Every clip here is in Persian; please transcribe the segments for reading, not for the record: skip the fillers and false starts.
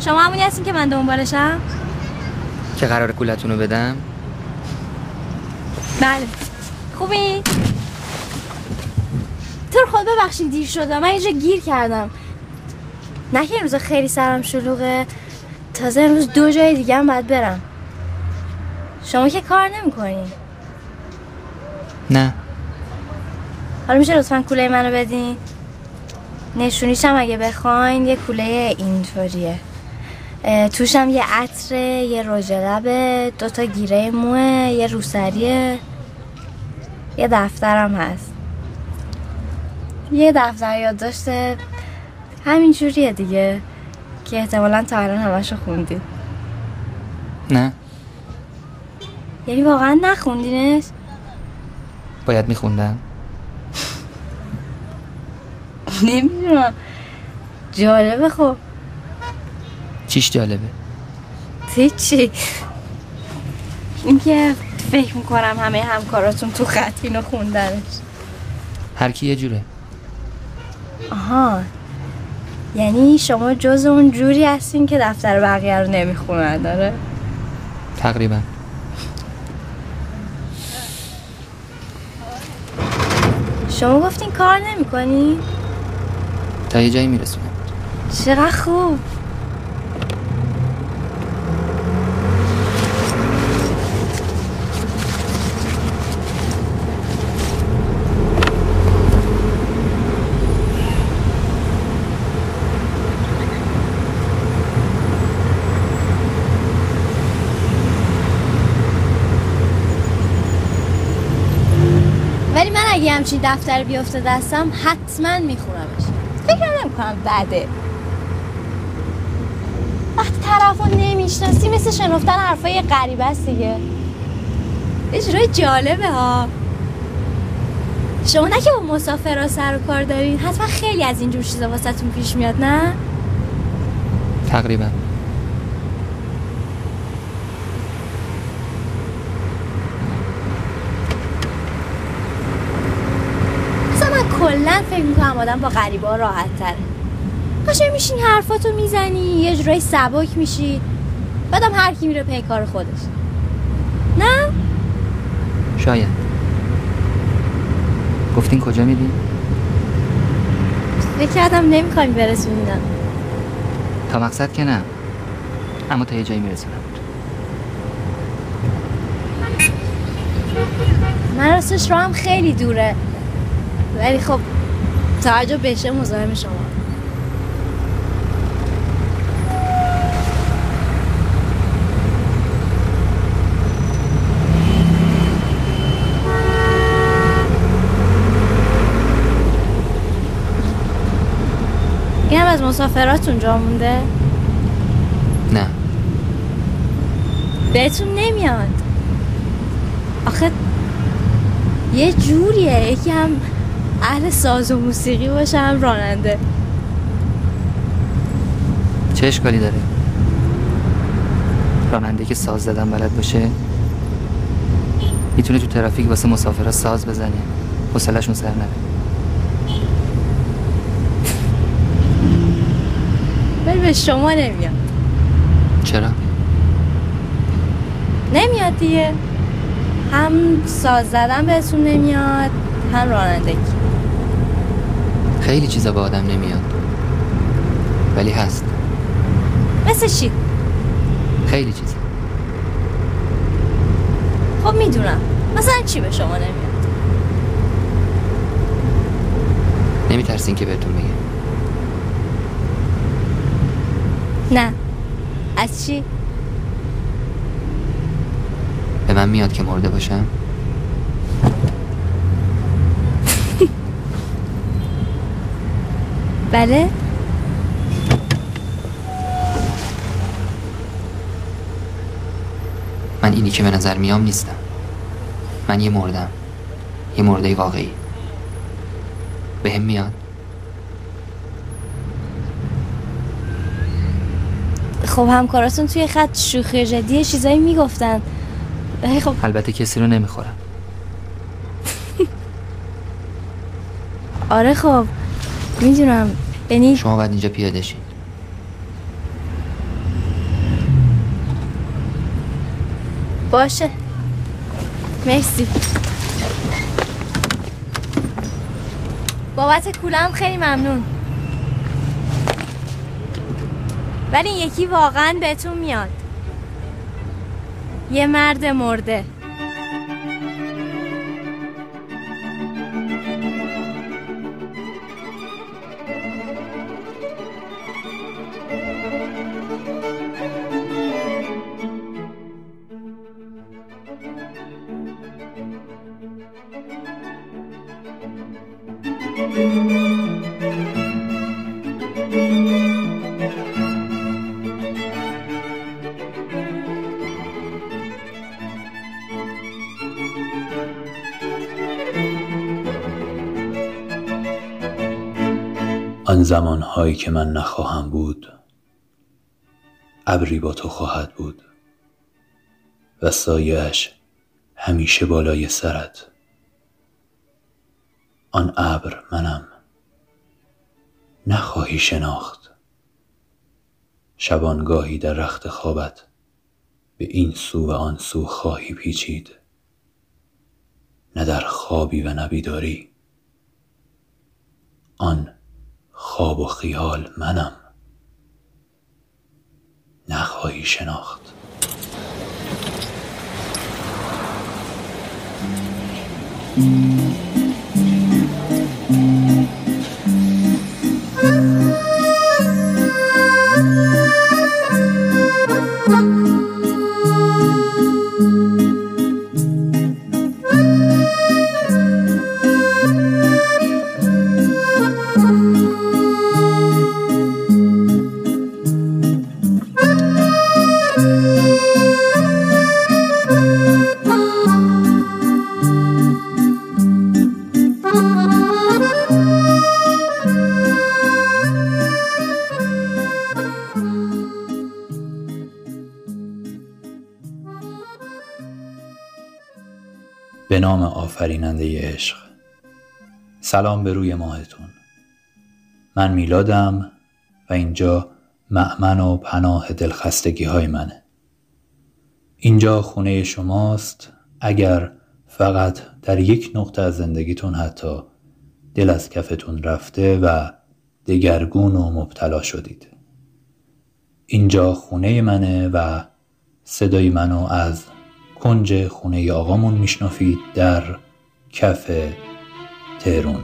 شما همونی هستین که من دنبالشم؟ که قرار کولتون رو بدم؟ بله. خوبی؟ تو رو خود ببخشید دیر شدم، من اینجا گیر کردم. نه که امروز خیلی سرم شلوغه، تازه امروز دو جای دیگه هم باید برم. شما که کار نمی کنی؟ نه. حالا میشه لطفاً کوله منو بدین؟ نشونیشم اگه بخواین یه کوله اینطوریه، توشم یه عطره، یه رژ لبه، دوتا گیره موه، یه روسریه، یه دفترم هست، یه دفتر یادداشت همینجوریه دیگه که احتمالاً تا الان همشو خوندین. نه. یعنی واقعا نخوندینش؟ باید میخوندم. نمیدونم، جالبه. خب چیش جالبه؟ چی؟ این که فکر میکنم همه همکاراتون تو خط اینو خوندنش. هر کی یه جوره. آها، یعنی شما جز اون جوری هستین که دفتر بقیه رو نمیخونن، داره؟ تقریبا. شما گفتین کار نمیکنی؟ تا یه جایی میرسونم. چقدر خوب. اگه همچین دفتر بیفته دستم حتما میخونمش. فکر نمی‌کنم بده. وقتی طرفو نمیشناسی مثل شنفتن حرفای غریبه است دیگه. یه جورای جالبه ها. شما نه که با مسافرها سر و کار دارین، حتما خیلی از اینجور چیزا واسهتون پیش میاد، نه؟ تقریبا. کلن فکر میکنم آدم با غریبا راحت تره. قشنگ میشین حرفاتو میزنی، یه جورای سبک میشی، بعدم هر کی میره پی کار خودش. نه؟ شاید. گفتین کجا میدی؟ فکر کردم نمیخوایم برسونینم. تا مقصد که نه، اما تا یه جایی میرسونم. من راستش راهم خیلی دوره، ولی خب تا جا بشه مزاحم شما. این هم از مسافراتون جا مونده؟ نه. بهتون نمیاد آخه، یه جوریه یکی هم اهل ساز و موسیقی باشه هم راننده. چه اشکالی داره؟ راننده که ساز زدن بلد باشه میتونه تو ترافیک واسه مسافرها ساز بزنه، حوصله‌شون سر نره. ولی به شما نمیاد. چرا؟ نمیاد دیگه، هم ساز زدن بهتون نمیاد هم رانندگی. خیلی چیزا با آدم نمیاد ولی هست. مثل چی؟ خیلی چیزا. خب میدونم، مثلا چی به شما نمیاد؟ نمیترسین که بهتون بگم؟ نه. از چی؟ به من میاد که مرده باشم؟ بله. من اینی که به نظر میام نیستم. من یه مردم، یه مرده واقعی. به هم میاد؟ خب همکاراتون توی خط شوخی جدی چیزایی میگفتن. خب البته کسی رو نمیخورم. آره خب میدونم. شما باید اینجا پیاده شید. باشه مرسی. بابت کولم خیلی ممنون، ولی یکی واقعا بهتون میاد، یه مرد مرده. آن زمانهایی که من نخواهم بود، ابری با تو خواهد بود و سایه‌اش همیشه بالای سرت. آن ابر منم، نخواهی شناخت. شبانگاهی در رخت خوابت به این سو و آن سو خواهی پیچید، نه در خوابی و نه بیداری. آن خواب و خیال منم، نخواهی شناخت. به نام آفریننده عشق. سلام به روی ماهتون. من میلادم و اینجا مأمن و پناه دلخستگی های منه. اینجا خونه شماست اگر فقط در یک نقطه از زندگیتون حتی دل از کفتون رفته و دگرگون و مبتلا شدید. اینجا خونه منه و صدای منو از کنج خونه آقامون میشنوید در کف تهران.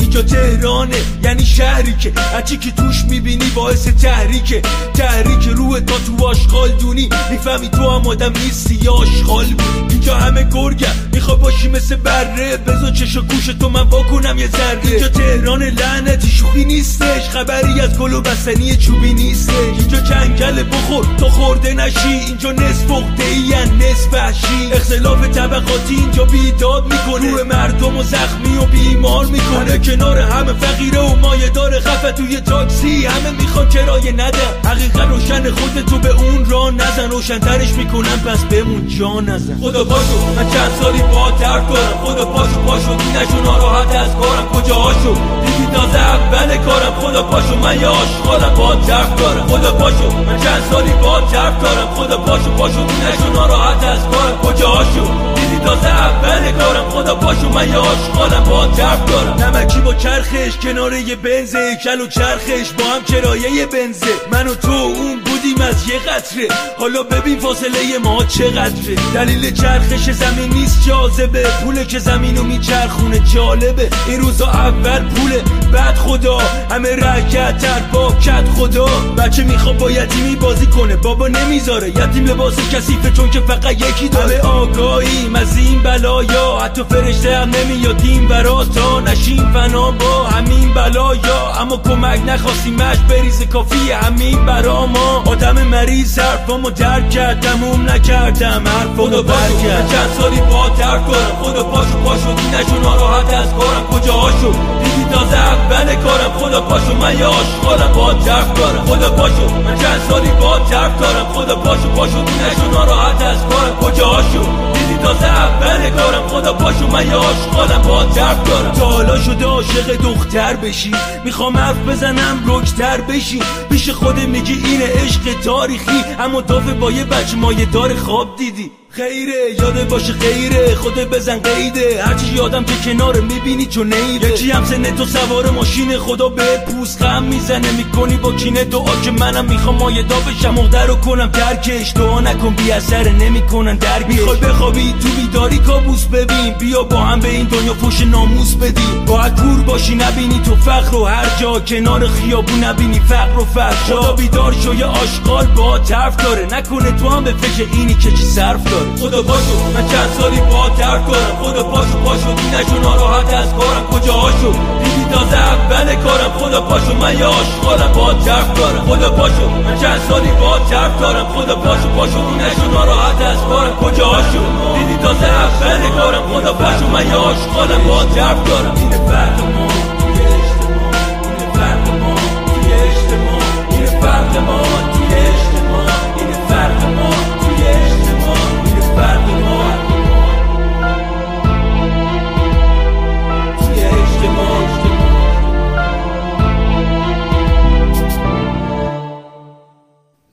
اینجا تهرانه، یعنی شهری که هرچی که توش میبینی باعث تحریکه. تحریک روح تا تو آشغال دونی میفهمی تو هم آدم نیستی یا آشغال. اینجا همه گرگه، میخوای باشی مثل بره، بذار چش و گوش تو من واکنم یه ذره. اینجا تهران لعنتی، شوخی نیستش، خبری از گل و بستنی چوبی نیستش. اینجا جنگل بخور تا خورده نشی، اینجا نصف عقده‌ای نصف وحشی. اختلاف طبقاتی اینجا بیداد میکنه، روح مردم و زخمی و بیمار میکنه. کنار همه فقیره و مایه داره، خفه توی تاکسی همه میخوان کرایه نده. حقیقت روشن، خودتو به اون را نزن، روشن‌ترش میکنن پس بمون جا نزن. خدا پاشو من چند سالی با درد دارم، خدا پاشو دینشو ناراحت از کارم. کجاهاشو دیدی تازه اول کارم، خدا پاشو من یه آشغالم با درد دارم. خدا پاشو من چند سالی با درد دارم، خدا پاشو دینشو ناراحت از کارم. کجاهاشو دیدی تازه اول کارم، خدا پاشو من یه آشغالم با درد دارم. نمکی با چرخش کنار یه بنز، کل و چرخش با هم کرایه یه بنز. من و تو اون بودیم از یه قطره، حالا ببین فاصله ما چقدره. دلیل چرخش زمین نیست جاذبه، پوله که زمینو میچرخونه جالبه. این روزا اول پوله بعد خدا، همه رکت تر با کت خدا. بچه میخواد با یتیمی بازی کنه، بابا نمیذاره، یتیم لباس کثیفه چون که فقط یکی داره. همه آگاهیم از این بلایا، حتی فرشته هم نمیاد این برا تا نشیم فنا با همین بلایا. اما کمک نخواستیم مش بریزه، کافیه همین برا ما. آدم مریض حرفامو درک کرد، تموم نکردم حرفامو برک کرد. چند سالی با درد دارم، خدا پاشو دینشو ناراحت از کارم. کجاهاشو دیدی تازه اول کارم، خدا پاشو من یه آشغالم با درد دارم. خدا پاشو من چند سالی با درد دارم، خدا پاشو دینشو ناراحت از کارم. کجاهاشو دیدی تازه اول کارم خدا پاشو من یه عاشقانم با طرف دارم. تا حالا شده عاشق دختر بشی؟ میخوام حرف بزنم رکتر بشی. پیش خودت میگی اینه عشق تاریخی، اما دافه با یه بچه مایه دار خواب دیدی. خیره یاده باشه خیره، خوده بزن قیده، هرچی یادم که کناره میبینی چون نیده. یکی هم سنه تو سوار ماشین، خدا به پوست غم میزنه، میکنی با کینه دعا که منم میخوام مایدا بشم. مقدر رو کنم ترکش، دعا نکن بی اثر نمیکنن درکش. میخوای بخوابی تو بیداری کابوس ببین، بیا با هم به این دنیا فوش ناموس بدی. باید کور باشی نبینی تو فقر رو، هر جا کنار خیابون نبینی فقر رو فحشا. خدا بیدار شو یه آشغال با طرف داره، نکنه تو هم به فکر اینی که چی صرف داره. خدا پاشو من چند سالی با طرف دارم، خدا پاشو دینشو ناراحت از کارم. کجاهاشو دیدی تازه اول کارم، خدا پاشو من یه عاشقانم با طرف دارم. خدا پاشو من چند سالی با طرف دارم، خدا پاشو دینشو ناراحت از کارم. کجاهاشو دیدی تازه اول کارم، خدا پاشو من یه عاشقانم با طرف دارم. این فرق ما توی اجتماع، این فرق ما توی اجتماع، این فرق ما توی اجتماع، این فرق ما توی اجتماع.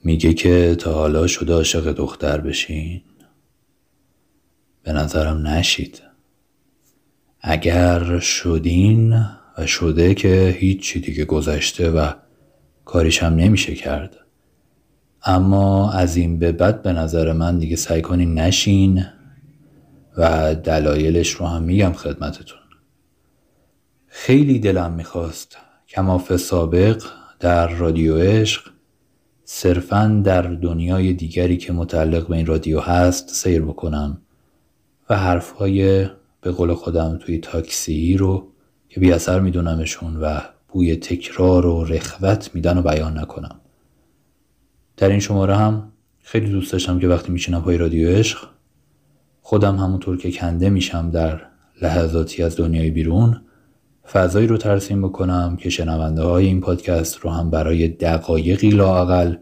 میگه که تا حالا شده عاشق دختر بشین؟ به نظرم نشید. اگر شدین و شده که هیچی دیگه گذشته و کاریش هم نمیشه کرد. اما از این به بعد به نظر من دیگه سعی کنین نشین و دلایلش رو هم میگم خدمتتون. خیلی دلم میخواست کماف سابق در رادیو عشق صرفاً در دنیای دیگری که متعلق به این رادیو هست سیر بکنم و حرفهای به قول خودم توی تاکسی رو که بی اثر میدونمشون و بوی تکرار و رخوت میدن و بیان نکنم. در این شماره هم خیلی دوست داشتم که وقتی میشینم پای رادیو عشق خودم همونطور که کنده میشم در لحظاتی از دنیای بیرون، فضایی رو ترسیم بکنم که شنونده های این پادکست رو هم برای دقایقی لااقل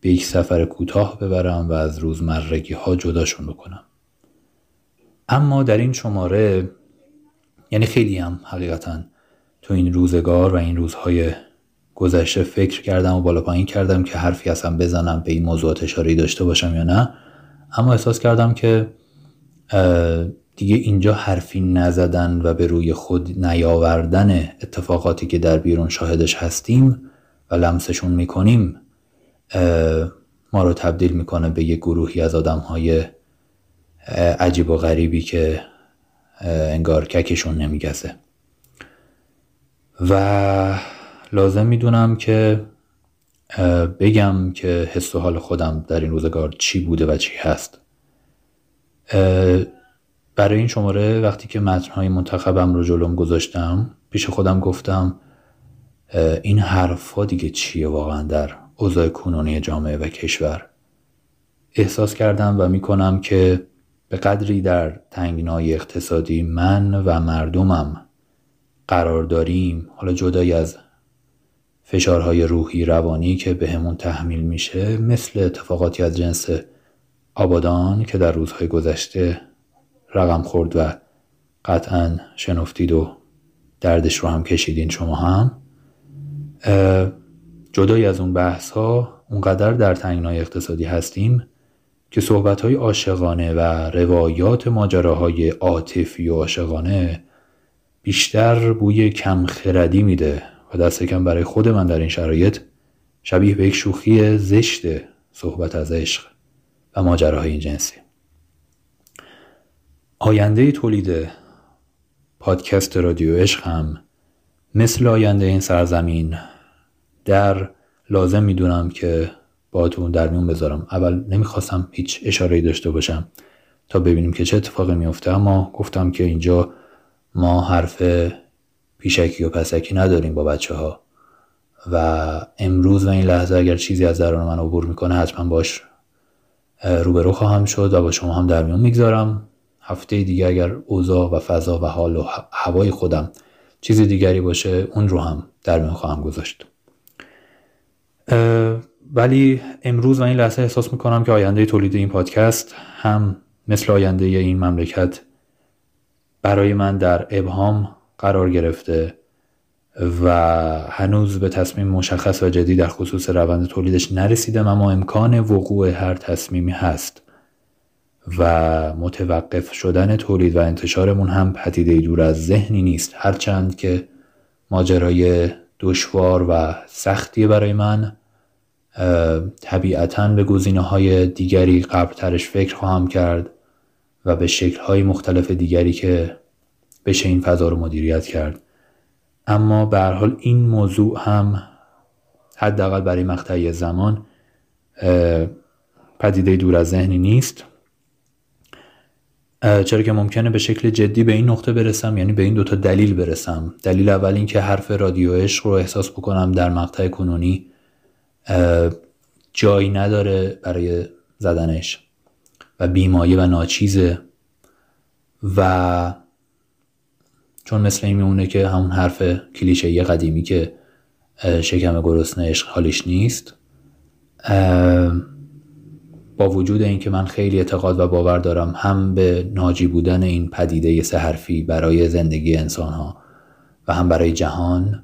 به یک سفر کوتاه ببرم و از روزمرگی ها جداشون بکنم. اما در این شماره، یعنی خیلی هم حقیقتا تو این روزگار و این روزهای گذشته فکر کردم و بالا پایین کردم که حرفی اصلا بزنم، به این موضوعات اشاره‌ای داشته باشم یا نه. اما احساس کردم که دیگه اینجا حرفی نزدن و به روی خود نیاوردن اتفاقاتی که در بیرون شاهدش هستیم و لمسشون میکنیم ما رو تبدیل میکنه به یه گروهی از آدم‌های عجیب و غریبی که انگار ککشون نمیگسه. و لازم میدونم که بگم که حس و حال خودم در این روزگار چی بوده و چی هست. برای این شماره وقتی که متن‌های منتخبم رو جلوم گذاشتم، پیش خودم گفتم این حرفا دیگه چیه واقعا در اوضاع کنونی جامعه و کشور. احساس کردم و میکنم که به قدری در تنگنای اقتصادی من و مردمم قرار داریم، حالا جدای از فشارهای روحی روانی که به همون تحمیل میشه، مثل اتفاقاتی از جنس آبادان که در روزهای گذشته رقم خورد و قطعاً شنفتید و دردش رو هم کشیدین شما هم. جدای از اون بحث ها اونقدر در تنگنای اقتصادی هستیم که صحبت های عاشقانه و روایات ماجراهای عاطفی و عاشقانه بیشتر بوی کم خردی میده و دست کم برای خود من در این شرایط شبیه به یک شوخی زشت صحبت از عشق و ماجراهای این جنسی. آینده تولید پادکست رادیو عشق هم مثل آینده این سرزمین در لازم میدونم که باهاتون در میون بذارم. اول نمیخواستم هیچ اشاره‌ای داشته باشم تا ببینیم که چه اتفاقی میفته، اما گفتم که اینجا ما حرف پیشکی و پسکی نداریم با بچه ها و امروز و این لحظه اگر چیزی از درون من عبور میکنه حتما باش روبرو خواهم شد و با شما هم در میون میگذارم. هفته دیگه اگر اوضاع و فضا و حال و هوای خودم چیز دیگری باشه اون رو هم در میون خواهم گذاشت. ولی امروز و این لحظه احساس میکنم که آینده تولید این پادکست هم مثل آینده این مملکت برای من در ابهام قرار گرفته و هنوز به تصمیم مشخص و جدی در خصوص روند تولیدش نرسیدم، اما امکان وقوع هر تصمیمی هست و متوقف شدن تولید و انتشارمون هم پدیده‌ای دور از ذهنی نیست، هرچند که ماجرای دشوار و سختی برای من، طبیعتاً به گزینه‌های دیگری قبل‌ترش فکر خواهم کرد و به شکل‌های مختلف دیگری که بشه این فضا رو مدیریت کرد. اما به هر حال این موضوع هم حداقل برای مقطعی زمان پدیده‌ای دور از ذهنی نیست، چرا که ممکنه به شکل جدی به این نقطه برسم، یعنی به این دوتا دلیل برسم. دلیل اول این که حرف رادیو عشق رو احساس بکنم در مقطع کنونی جایی نداره برای زدنش و بیمایه و ناچیزه، و چون مثل این میمونه که همون حرف کلیشه‌ای قدیمی که شکم گرسنه عشق حالیش نیست، با وجود اینکه من خیلی اعتقاد و باور دارم هم به ناجی بودن این پدیده سه حرفی برای زندگی انسان‌ها و هم برای جهان،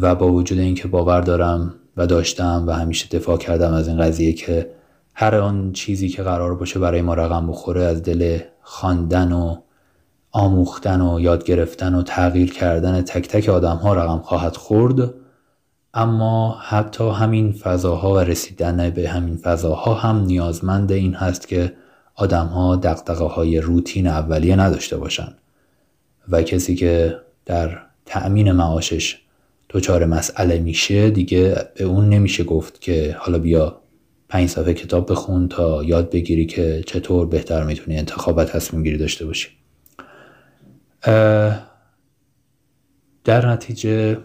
و با وجود اینکه باور دارم و داشتم و همیشه دفاع کردم از این قضیه که هر آن چیزی که قرار باشه برای ما رقم بخوره از دل خواندن و آموختن و یاد گرفتن و تغییر کردن تک تک آدم‌ها رقم خواهد خورد، اما حتی همین فضاها و رسیدن به همین فضاها هم نیازمند این هست که آدم‌ها دغدغه‌های روتین اولیه نداشته باشن، و کسی که در تأمین معاشش دوچار مسئله میشه دیگه به اون نمیشه گفت که حالا بیا 5 صفحه کتاب بخون تا یاد بگیری که چطور بهتر میتونی انتخاب و تصمیم گیری داشته باشی. در نتیجه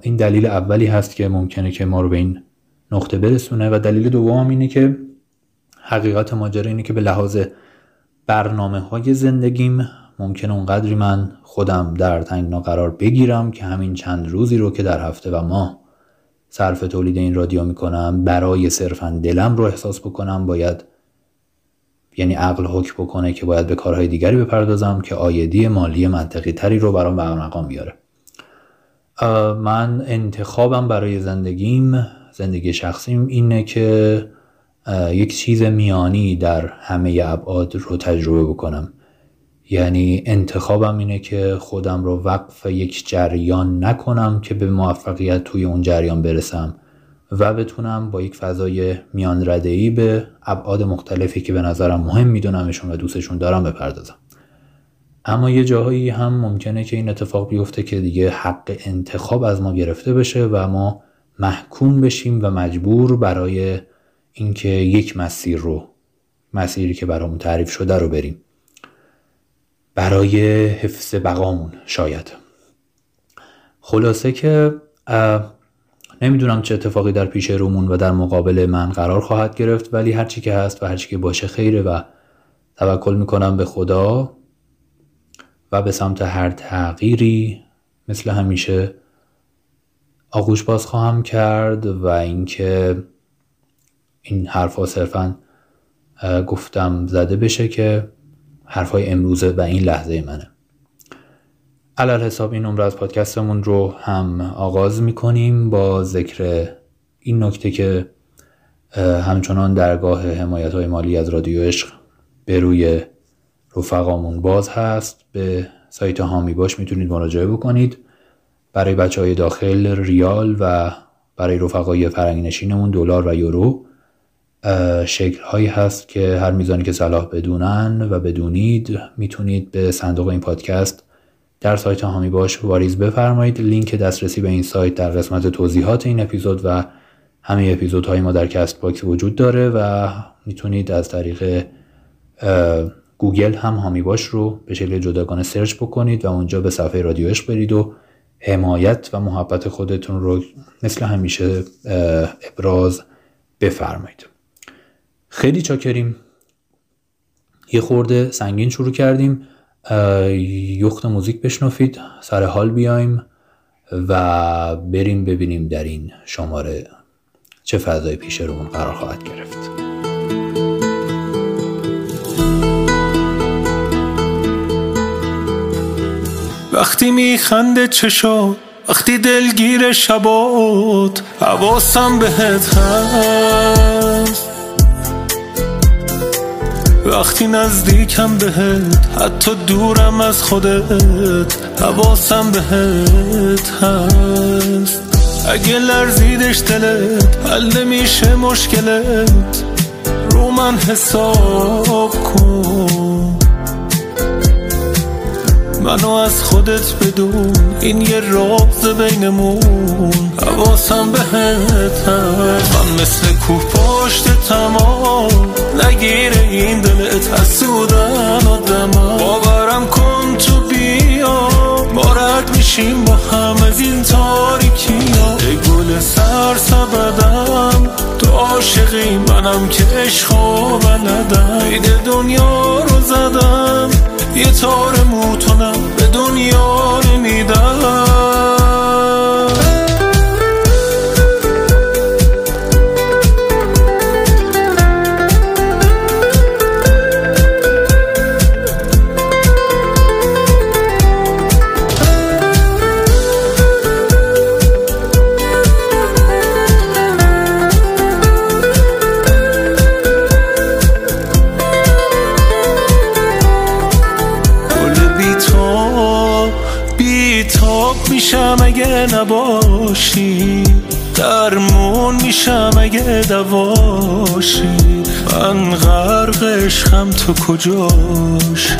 این دلیل اولی هست که ممکنه که ما رو به این نقطه برسونه، و دلیل دوم اینه که حقیقت ماجرا اینه که به لحاظ برنامه‌های زندگیم ممکنه اونقدری من خودم در تنگنا قرار بگیرم که همین چند روزی رو که در هفته و ماه صرف تولید این رادیو میکنم برای صرفاً دلم رو احساس بکنم باید، یعنی عقل حکم بکنه که باید به کارهای دیگری بپردازم که عایدی مالی منطقی تری رو برام به مقام بیاره. من انتخابم برای زندگی شخصیم اینه که یک چیز میانی در همه ابعاد رو تجربه بکنم، یعنی انتخابم اینه که خودم رو وقف یک جریان نکنم که به موفقیت توی اون جریان برسم و بتونم با یک فضای میان رده‌ای به ابعاد مختلفی که به نظرم مهم میدونمشون و دوستشون دارم بپردازم. اما یه جاهایی هم ممکنه که این اتفاق بیفته که دیگه حق انتخاب از ما گرفته بشه و ما محکوم بشیم و مجبور برای اینکه یک مسیری که برامون تعریف شده رو بریم برای حفظ بقامون شاید. خلاصه که نمیدونم چه اتفاقی در پیش رومون و در مقابل من قرار خواهد گرفت، ولی هرچی که هست و هرچی که باشه خیره، و توکل میکنم به خدا و به سمت هر تغییری مثل همیشه آغوش باز خواهم کرد. و اینکه این حرفا صرفا گفتم زده بشه که حرفای امروزه و این لحظه منه. علل حساب این عمر از پادکستمون رو هم آغاز میکنیم با ذکر این نکته که همچنان درگاه حمایت‌های مالی از رادیو عشق به روی رفقامون باز هست. به سایت هامی باش میتونید مراجعه بکنید. برای بچه‌های داخل ریال و برای رفقای فرنگنشینمون دلار و یورو شکل‌هایی هست که هر میزانی که صلاح بدونن و بدونید میتونید به صندوق این پادکست در سایت هامی باش واریز بفرمایید. لینک دسترسی به این سایت در قسمت توضیحات این اپیزود و همه اپیزودهای ما در کست باکس وجود داره، و میتونید از طریق گوگل هم هامی باش رو به شکل جداگانه سرچ بکنید و اونجا به صفحه رادیو عشق برید و حمایت و محبت خودتون رو مثل همیشه ابراز بفرمایید. خیلی چاکریم، یه خورده سنگین شروع کردیم، یخت موزیک بشنوید سر حال بیایم و بریم ببینیم در این شماره چه فضای پیش رومون قرار خواهد گرفت. وقتی میخنده چه شد، وقتی دلگیر شبات حواسم بهت هست، وقتی نزدیکم بهت حتی دورم از خودت حواسم بهت هست. اگه لرزیدش دلت حل میشه مشکلت، رو من حساب کن، منو از خودت بدون، این یه راز بینمون حواسم بهت هست. من مثل کوه پشت تمام، نگیره این دلت از سودن آدمم، باورم کن تو بیا ما رد میشیم با هم از این تاریکی‌ها. ای گل سرسبدم تو عاشقی، منم که عشقو بلدم، قید دنیا رو زدم یه تار موتونم به دنیا نمیدم. میشم اگه نباشی، درمون میشم اگه دواشی، من غرق عشقم تو کجاش؟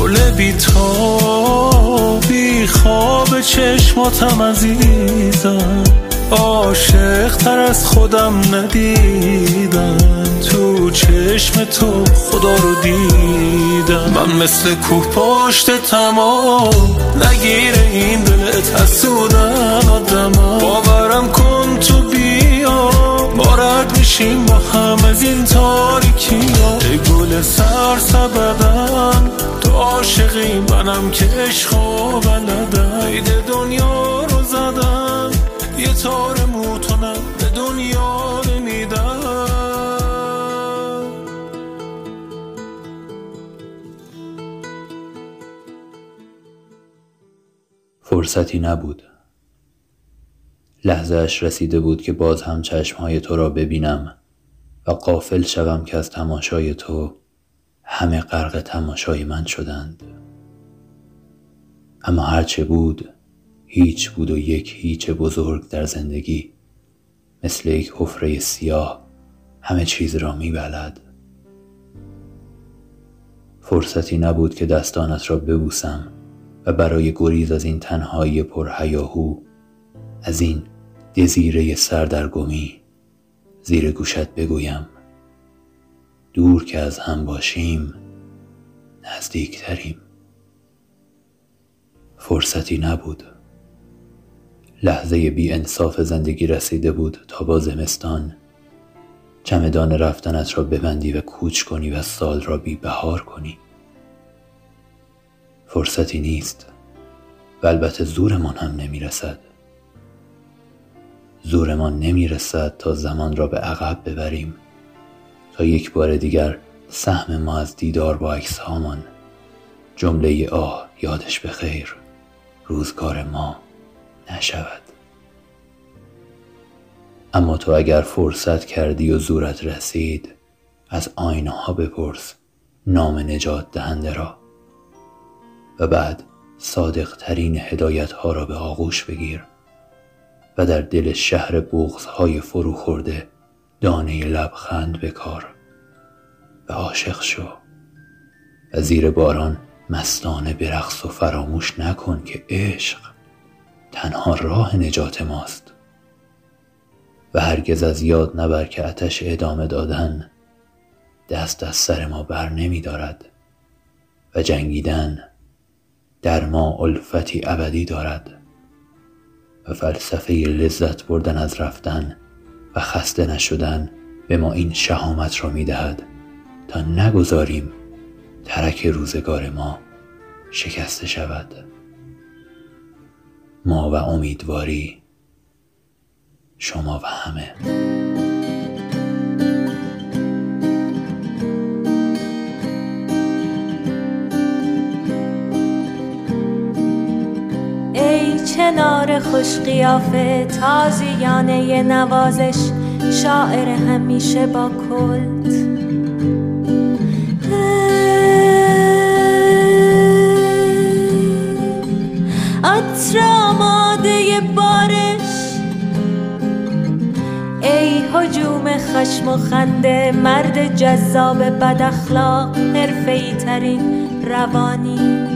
گل بی تابی خواب چشماتم عزیزم، عاشق تر از خودم ندیدم، تو چشم تو خدا رو دیدم. من مثل کوه پشت تمام، نگیره این دلت از سودن آدمم، باورم کن تو بیا ما رد میشیم با هم از این تاریکی‌ها. ای گل سرسبدم تو عاشقی، منم که عشقو بلدم، قید دنیا رو زدم یه تار موتونم به دنیا نمیدم. فرصتی نبود، لحظه اش رسیده بود که باز هم چشمهای تو را ببینم و غافل شوم که از تماشای تو همه غرق تماشای من شدند. اما هرچه بود هیچ بود و یک هیچ بزرگ در زندگی، مثل یک حفره سیاه همه چیز را میبلد. فرصتی نبود که دستانت را ببوسم و برای گریز از این تنهایی پرهیاهو، از این دزیره سردرگمی زیر گوشت بگویم دور که از هم باشیم نزدیکتریم. فرصتی نبود، لحظه بی انصاف زندگی رسیده بود تا با زمستان چمدان رفتنت را ببندی و کوچ کنی و سال را بی بهار کنی. فرصتی نیست و البته زورمان هم نمیرسد. زورمان نمیرسد تا زمان را به عقب ببریم، تا یک بار دیگر سهم ما از دیدار با عکس هامان، جمله آه یادش به خیر روزگار ما نشود. اما تو اگر فرصت کردی و زورت رسید، از آینه ها بپرس نام نجات دهنده را و بعد صادق ترین هدایت ها را به آغوش بگیر و در دل شهر بغض های فرو خورده دانه لبخند بکار و عاشق شو و زیر باران مستانه برقص و فراموش نکن که عشق تنها راه نجات ماست. و هرگز از یاد نبر که آتش ادامه دادن دست از سر ما بر نمی دارد و جنگیدن در ما الفتی ابدی دارد و فلسفه لذت بردن از رفتن و خسته نشدن به ما این شهامت را می دهد تا نگذاریم ترک روزگار ما شکسته شود. ما و امیدواری، شما و همه. کنار خوش قیافه تازیانه نوازش شاعر همیشه با کلت. عطر آماده بارش، ای هجوم خشم و خنده مرد جذاب بد اخلاق حرفه‌ای ترین روانی.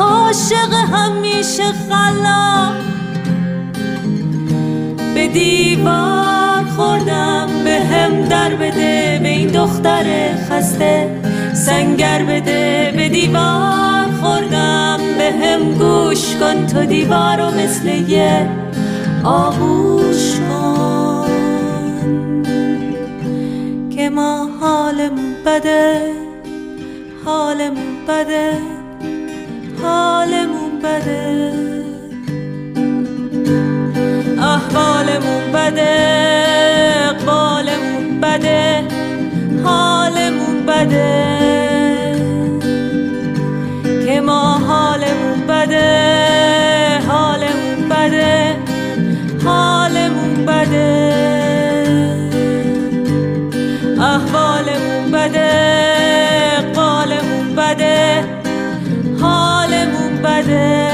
عاشق همیشه خلاق، به دیوار خوردم به هم در بده، به این دختر خسته سنگر بده، به دیوار خوردم به هم گوش کن تو دیوارو مثل یه آغوش کن که ما حالمون بده احوالمون بده، اقبالمون بده، حالمون بده که ما حالمون بده احوالمون بده، اقبالمون بده، حالمون بده.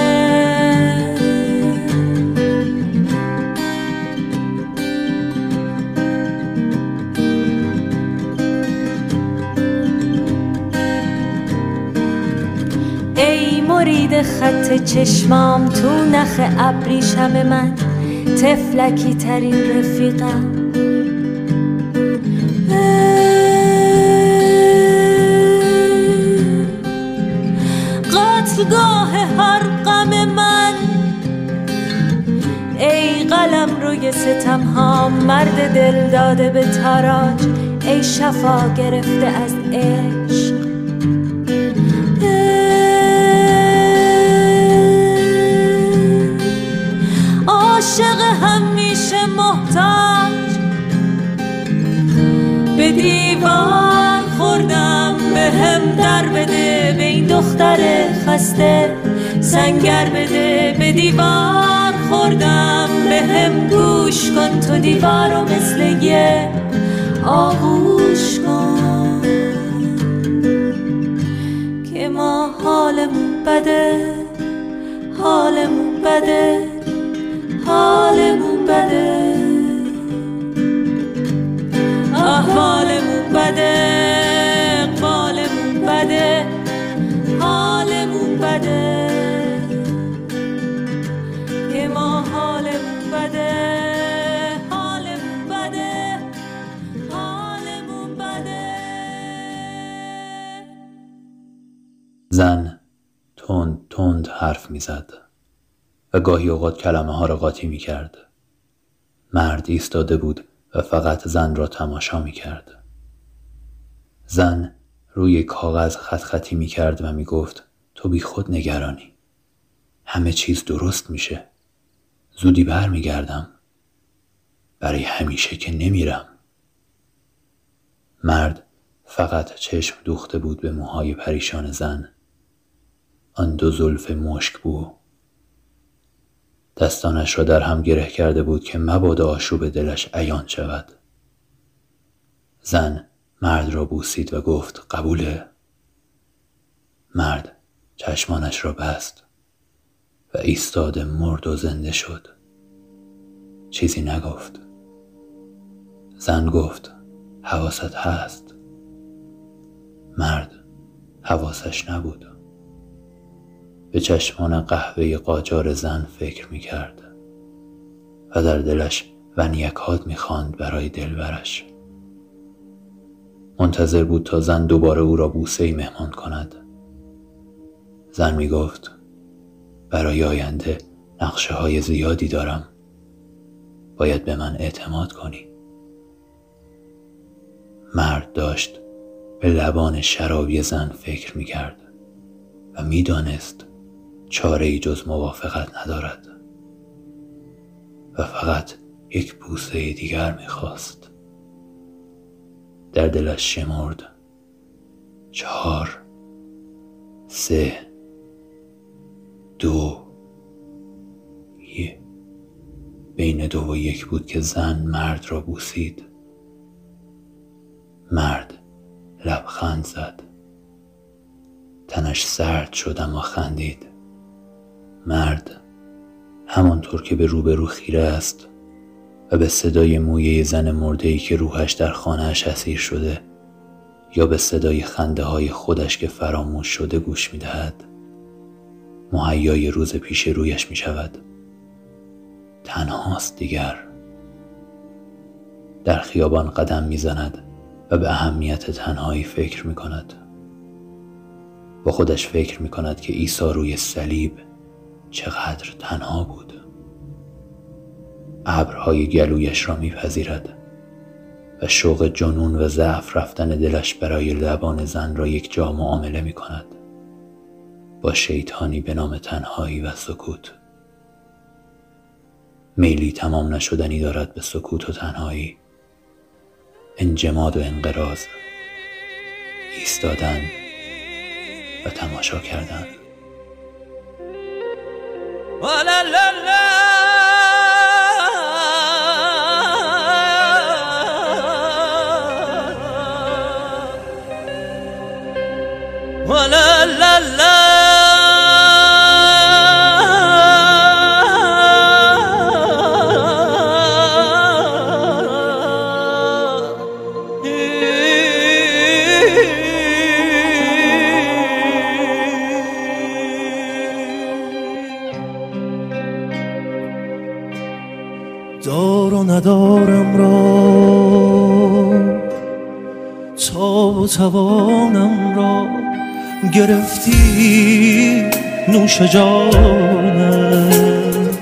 ای مرید خط چشمام، تو نخ ابریشم من طفلکی ترین رفیقم. قاتلگاه هر غم من، ای قلم روی ستم ها مرد دل داده به تاراج، ای شفا گرفته از عشق. عاشق همیشه محتاج، به دیوار خوردم به هم در بده، به این دختر خسته سنگر بده، به دیوار خوردم به هم گوش کن تو دیوارو مثل یه آغوش کن که ما حالمون بده احوالمون بده، اقبالمون بده، حالمون بده که ما حالمون بده. زن تند تند حرف میزد و گاهی اوقات کلمه ها را قاطی میکرد. مرد ایستاده بود و فقط زن را تماشا میکرد. زن روی کاغذ خط خطی میکرد و میگفت تو بی خود نگرانی، همه چیز درست میشه، زودی بر میگردم، برای همیشه که نمیرم. مرد فقط چشم دوخته بود به موهای پریشان زن، آن دو زلف مشک بود. دستانش را در هم گره کرده بود که مبادا آشوب دلش عیان شود. زن مرد را بوسید و گفت قبوله. مرد چشمانش را بست و ایستاد مرد و زنده شد. چیزی نگفت. زن گفت حواست هست. مرد حواسش نبود. به چشمان قهوه قاجار زن فکر می‌کرد و در دلش ونیک‌هات می‌خواند برای دلبرش. منتظر بود تا زن دوباره او را بوسه‌ای مهمان کند. زن می‌گفت برای آینده نقشه‌های زیادی دارم، باید به من اعتماد کنی. مرد داشت به لبان شرابی زن فکر می‌کرد و می‌دانست چاره‌ای جز موافقت ندارد و فقط یک بوسه دیگر می‌خواست. در دلش شمرد 4 3 2 1. بین 2 و 1 بود که زن مرد را بوسید. مرد لبخند زد. تنش سرد شد اما خندید. مرد همانطور که به روبرو خیره است و به صدای مویه زن مرده‌ای که روحش در خانه‌اش اسیر شده یا به صدای خنده های خودش که فراموش شده گوش می دهد، مهیای روز پیش رویش می شود. تنهاست دیگر. در خیابان قدم می زند و به اهمیت تنهایی فکر می کند. با خودش فکر می کند که عیسی روی صلیب چقدر تنها بود. ابرهای گلویش را می پذیرد و شوق جنون و ضعف رفتن دلش برای لبان زن را یک جا معامله می کند با شیطانی به نام تنهایی و سکوت. میلی تمام نشدنی دارد به سکوت و تنهایی، انجماد و انقراض، ایستادن و تماشا کردن. دار و ندارم را، تاب و توانم را گرفتی نوش جانت.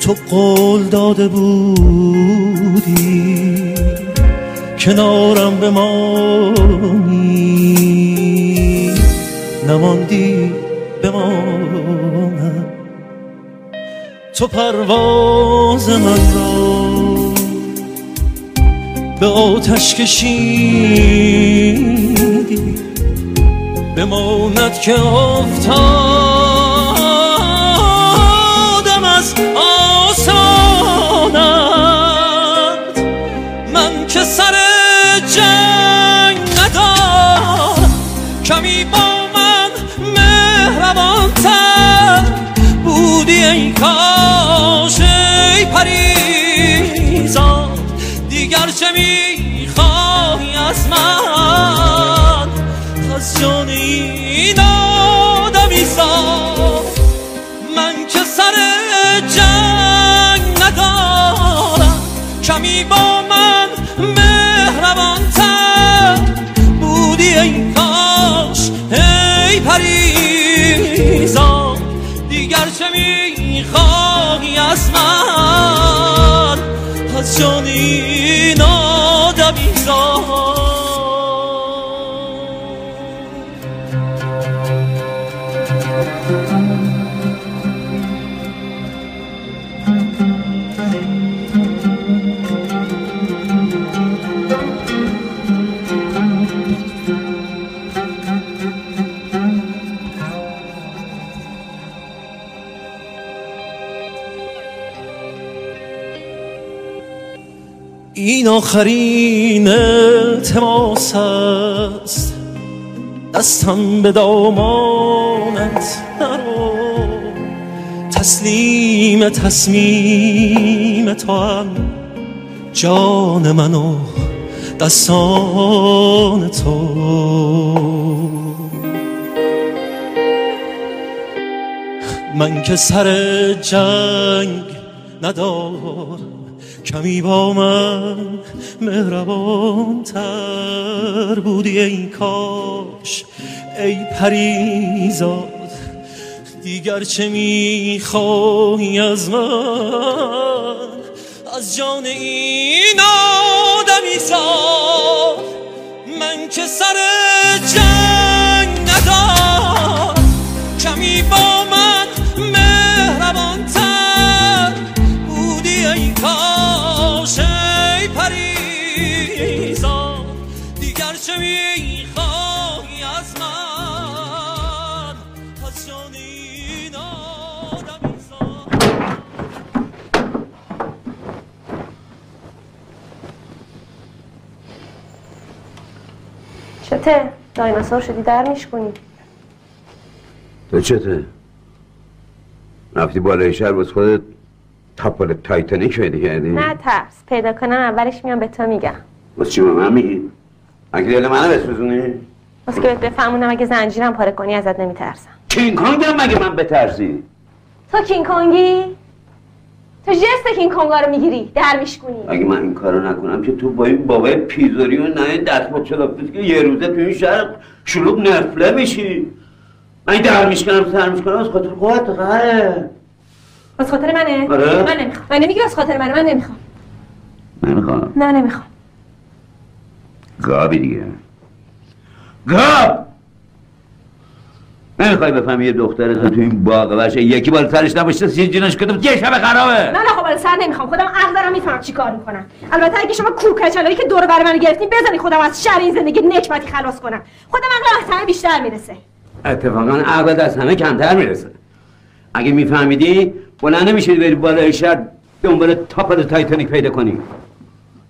تو قول داده بودی کنارم بمانی، نماندی بمانم. تو پرواز من را به آتش کشیدی، بماند که افتادم از آسانت. من که سر جنگ ندارم، کمی با من مهربانتر بودی. ای کاش ای پریزاد، دیگر چه میخواهی از من؟ از جان این آدمی ساد، من که سر جنگ ندارم، کمی با من مهربانتر بودی. ای کاش ای پریزاد، دیگر چه میخواهی از من؟ از جان این آدمی زاد. این آخرین التماس است، دستم به دامانت نرو. تسلیم تصمیم توام، جان من و دستان تو. من که سر جنگ ندارم، کمی با من مهربان تر بودی. ای کاش ای پریزاد، دیگر چه میخواهی از من؟ از جان این آدمی زاد، من که سر جنگ ندارم، کمی با من مهربان تر بودی. ای کاش ای پریزاد، دیگر چه میخواد؟ چته؟ دایناسور شدی در میشکنی. تو چته؟ رفتی بالای شهر باز خودت تپال تایتانیک پیدا کردی؟ نه ترس، پیدا کنم اولش میام به تو میگم. باز چی به من میگی؟ اگه دل منو بسوزونی؟ باز که بهت بفهمونم اگه زنجیرم پاره کنی ازت نمیترسم. کینگ‌کانگم مگه من بترسی؟ تو کینگ‌کانگی؟ تو جست کینگ‌کانگا رو میگیری، در میشکنی. اگه من این کارو نکنم که تو با این بابای پیزوری و نای دستمو چلافتت که یه روزه تو این شهر شلوغ نرفله میشی. من در میشکنم، سر میشکنم از خاطر خودت. آره. از خاطر منه؟ آره. من نمیخوام. من نمیگم از خاطر منه، من نمیخوام. نمیخوام. نه نمیخوام. گابی دیگه. گاب. نمیخوای بفهمی یه دختر تو این باغ باشه یکی بالا سرش نباشه سی جونش کدوم چه شب خرابه؟ نه خب بالا سر نمیخوام، خودم عقل دارم میفهمم چیکار میکنم. البته اگه شما کوکچلایی که دور بر من گرفتین بزنی خودم از شر این زندگی نکبتی خلاص کنم. خودم عقلم از همه بیشتر میرسه. اتفاقا عقل از همه کمتر میرسه. اگه میفهمیدی بلند نمیشید بری بالای شر دنبال تاپ تایتانیک پیدا کنی.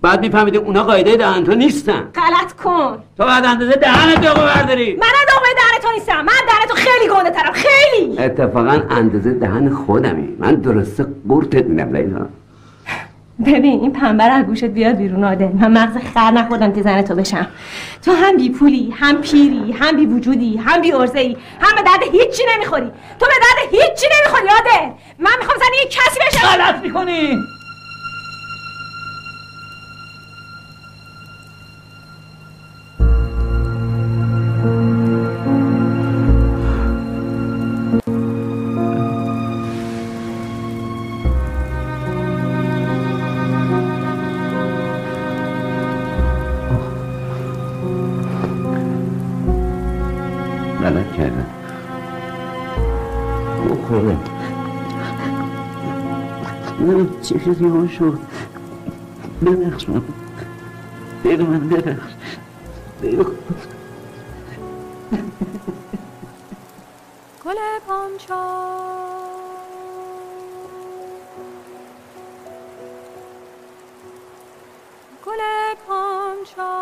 بعد میفهمیدی اونا قاعده دهن تو نیستن. غلط کن. تو بعد اندازه دهنت دقو برداری. من دقوه دهن تو نیستم. من دهن تو خیلی گنده ترم. خیلی. اتفاقا اندازه دهن خودمی. من درسته قورتت میدم لیلا. ببین این پنبر از گوشت بیاد بیرون آده. من مغز خر نخوردم که زن تو بشم. تو هم بی پولی، هم پیری، هم بی وجودی، هم بی عرضه‌ای، هم به درد هیچی نمیخوری. تو به درد هیچی نمیخوری آده. من میخوام زن یه کسی بشم. غلط میکنی. چشت یهو شد ببخش من دیگه من ببخش دیگه گل پانچا گل پانچا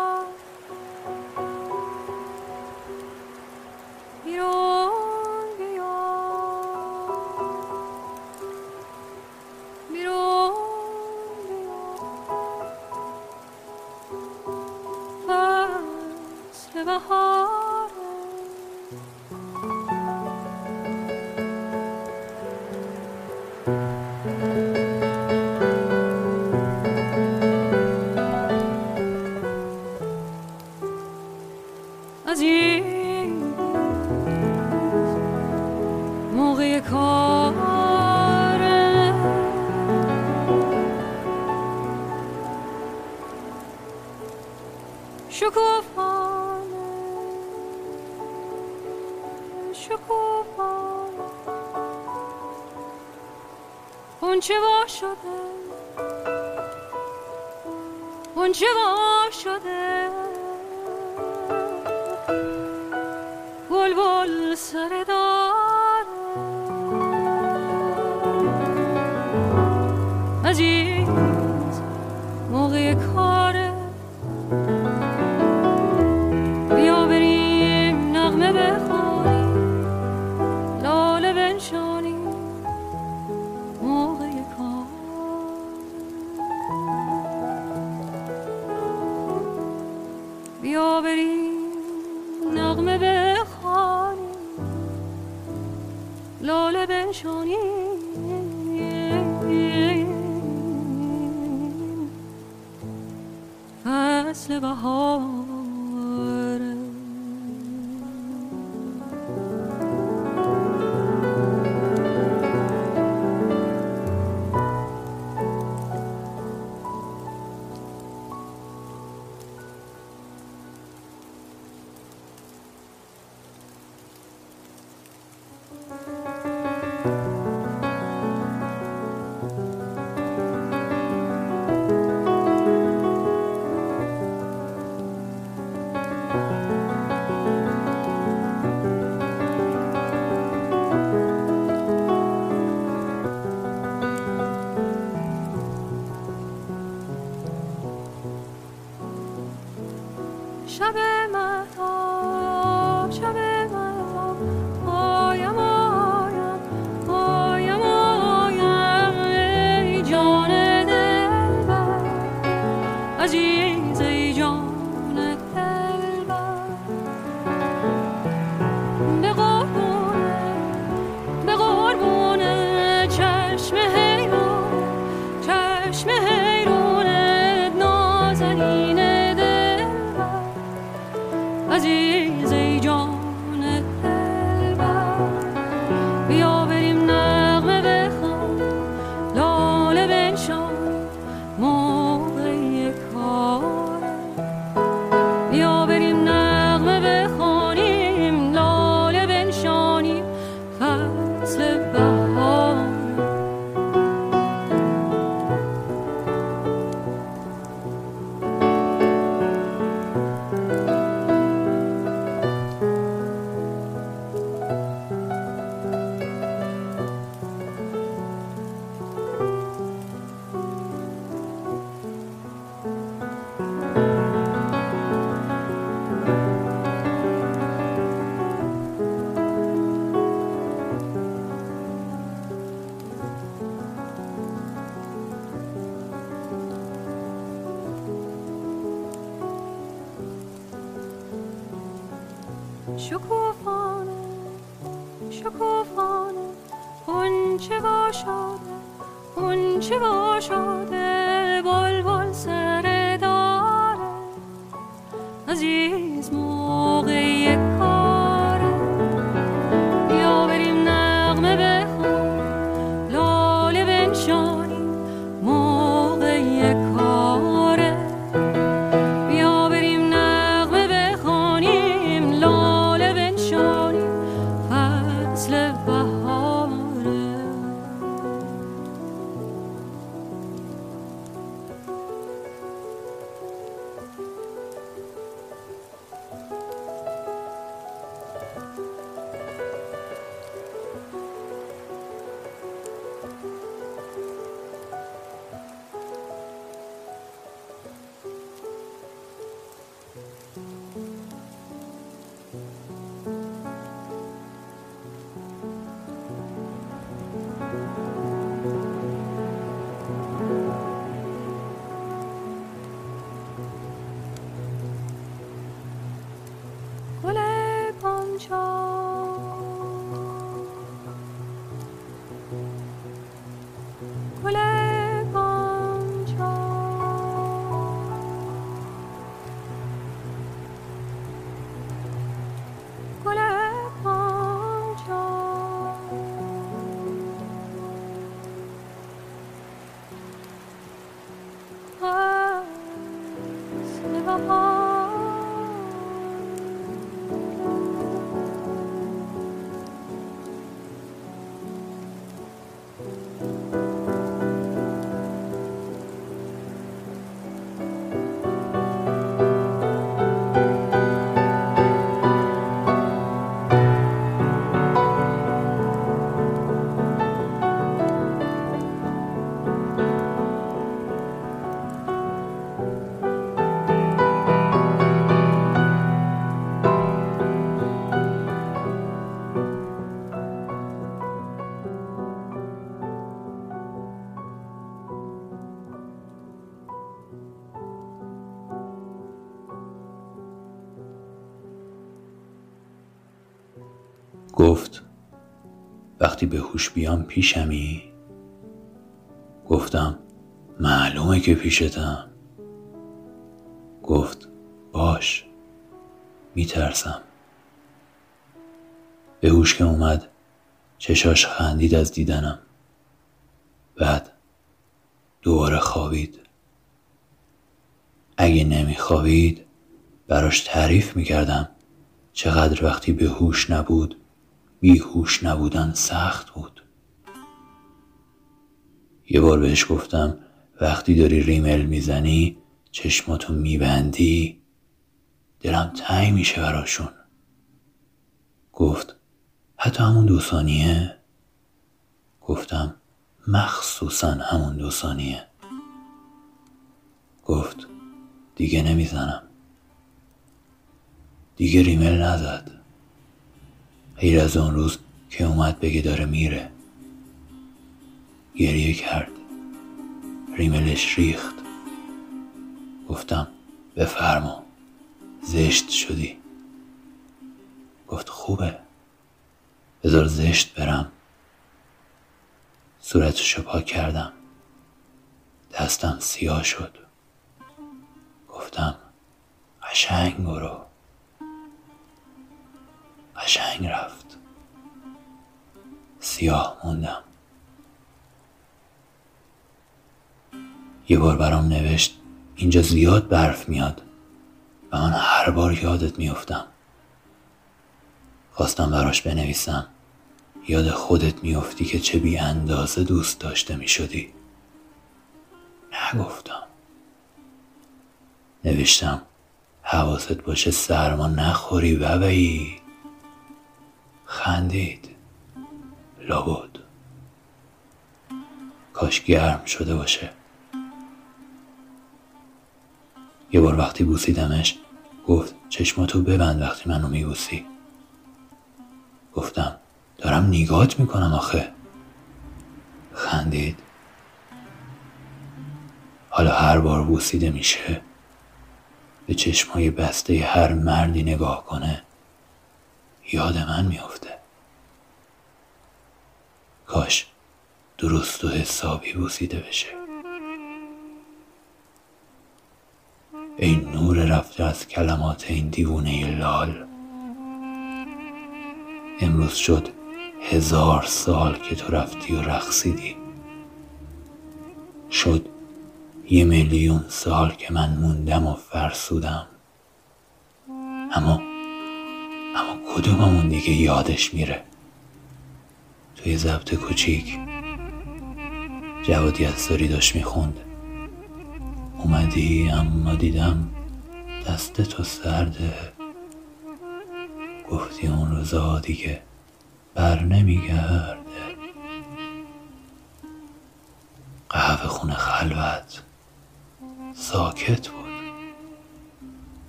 گفت وقتی به هوش بیام پیشمی؟ گفتم معلومه که پیشتم. گفت باش، میترسم. به هوش که اومد چشاش خندید از دیدنم، بعد دوباره خوابید. اگه نمیخوابید براش تعریف میکردم چقدر وقتی به هوش نبود بیهوش نبودن سخت بود. یه بار بهش گفتم وقتی داری ریمل میزنی چشماتو میبندی، دلم تنگ میشه براشون. گفت حتی همون 2 ثانیه؟ گفتم مخصوصا همون 2 ثانیه. گفت دیگه نمیزنم. دیگه ریمل نزد. غیر از اون روز که اومد بگه داره میره. گریه کرد. ریملش ریخت. گفتم بفرما. زشت شدی. گفت خوبه. بذار زشت برم. صورتشو پاک کردم. دستم سیاه شد. گفتم قشنگ برو. قشنگ رفت. سیاه موندم. یه بار برام نوشت اینجا زیاد برف میاد و من هر بار یادت میافتم. خواستم براش بنویسم یاد خودت میافتی که چه بی اندازه دوست داشته میشدی. نگفتم. نوشتم حواست باشه سرما نخوری ببایی. خندید. لابد. کاش گرم شده باشه. یه بار وقتی بوسیدمش گفت چشماتو ببند وقتی منو میبوسی. گفتم دارم نگاهت میکنم آخه. خندید. حالا هر بار بوسیده میشه به چشمای بسته هر مردی نگاه کنه یاد من میفته. کاش درست و حسابی بوسیده بشه. ای نور رفته از کلمات این دیوونه لال، امروز شد 1000 سال که تو رفتی و رقصیدی. شد 1,000,000,000 که من موندم و فرسودم. اما کدوممون دیگه یادش میره؟ توی ضبط کوچیک جواد یزداری داشت میخوند. اومدی اما دیدم دست تو سرده. گفتی اون روزا دیگه بر نمیگرده. قهوه خونه خلوت ساکت بود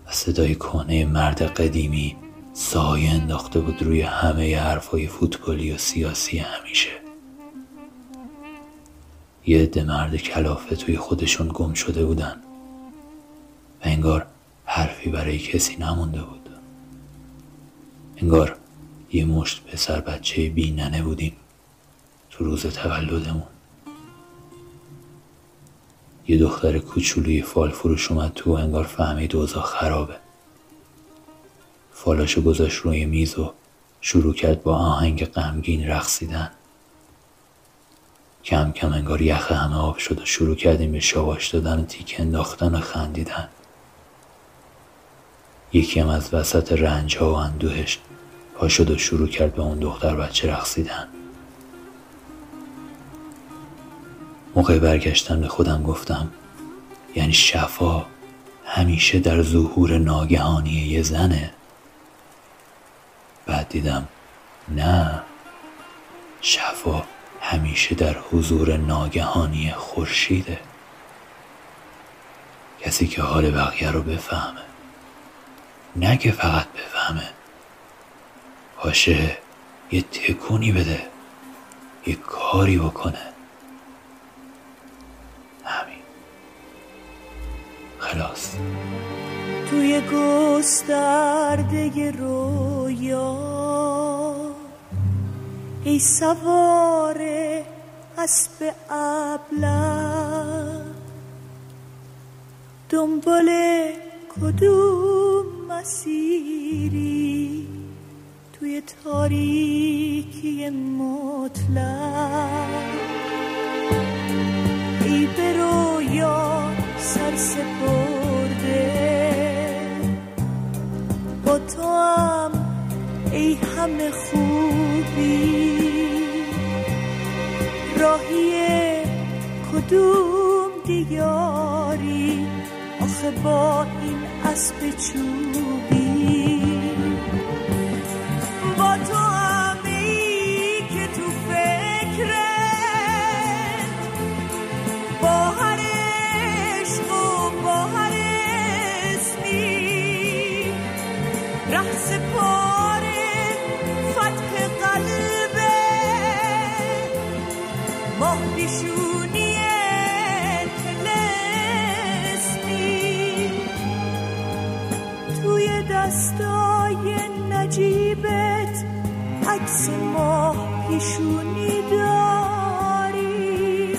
و صدای کنه مرد قدیمی سایه انداخته بود روی همه ی حرفای فوتبالی و سیاسی همیشه. یه عده مرد کلافه توی خودشون گم شده بودن و انگار حرفی برای کسی نمونده بود. انگار یه مشت پسر بچه بی ننه بودیم تو روز تولدمون. یه دختر کوچولوی فال فروش اومد تو، انگار فهمید اوضاع خرابه. فالاشو گذاشت روی میز و شروع کرد با آهنگ غمگین رقصیدن. کم کم انگار یخ همه آب شد و شروع کردیم به شاباش دادن و تیک انداختن و خندیدن. یکی هم از وسط رنج ها و اندوهش پا شد و شروع کرد به اون دختر بچه رقصیدن. موقع برگشتن به خودم گفتم یعنی شفا همیشه در ظهور ناگهانی یه زنه. بعد دیدم نه، شفا همیشه در حضور ناگهانی خورشیده. کسی که حال بقیه رو بفهمه، نه که فقط بفهمه، باشه یه تکونی بده، یه کاری بکنه. خلاص توی گسترده رویا ای سوار اسب ابله، دنبال کدوم مسیری توی تاریکی مطلق؟ ای به رویا سر سپرده، با تو هم ای همه خوبی، راهی کدوم دیاری؟ آخه با این اسب چوبی با تو همی که تو فکرت با هر عشق و با هر اسمی دستای نجیبت عکس ما پیشونی داری،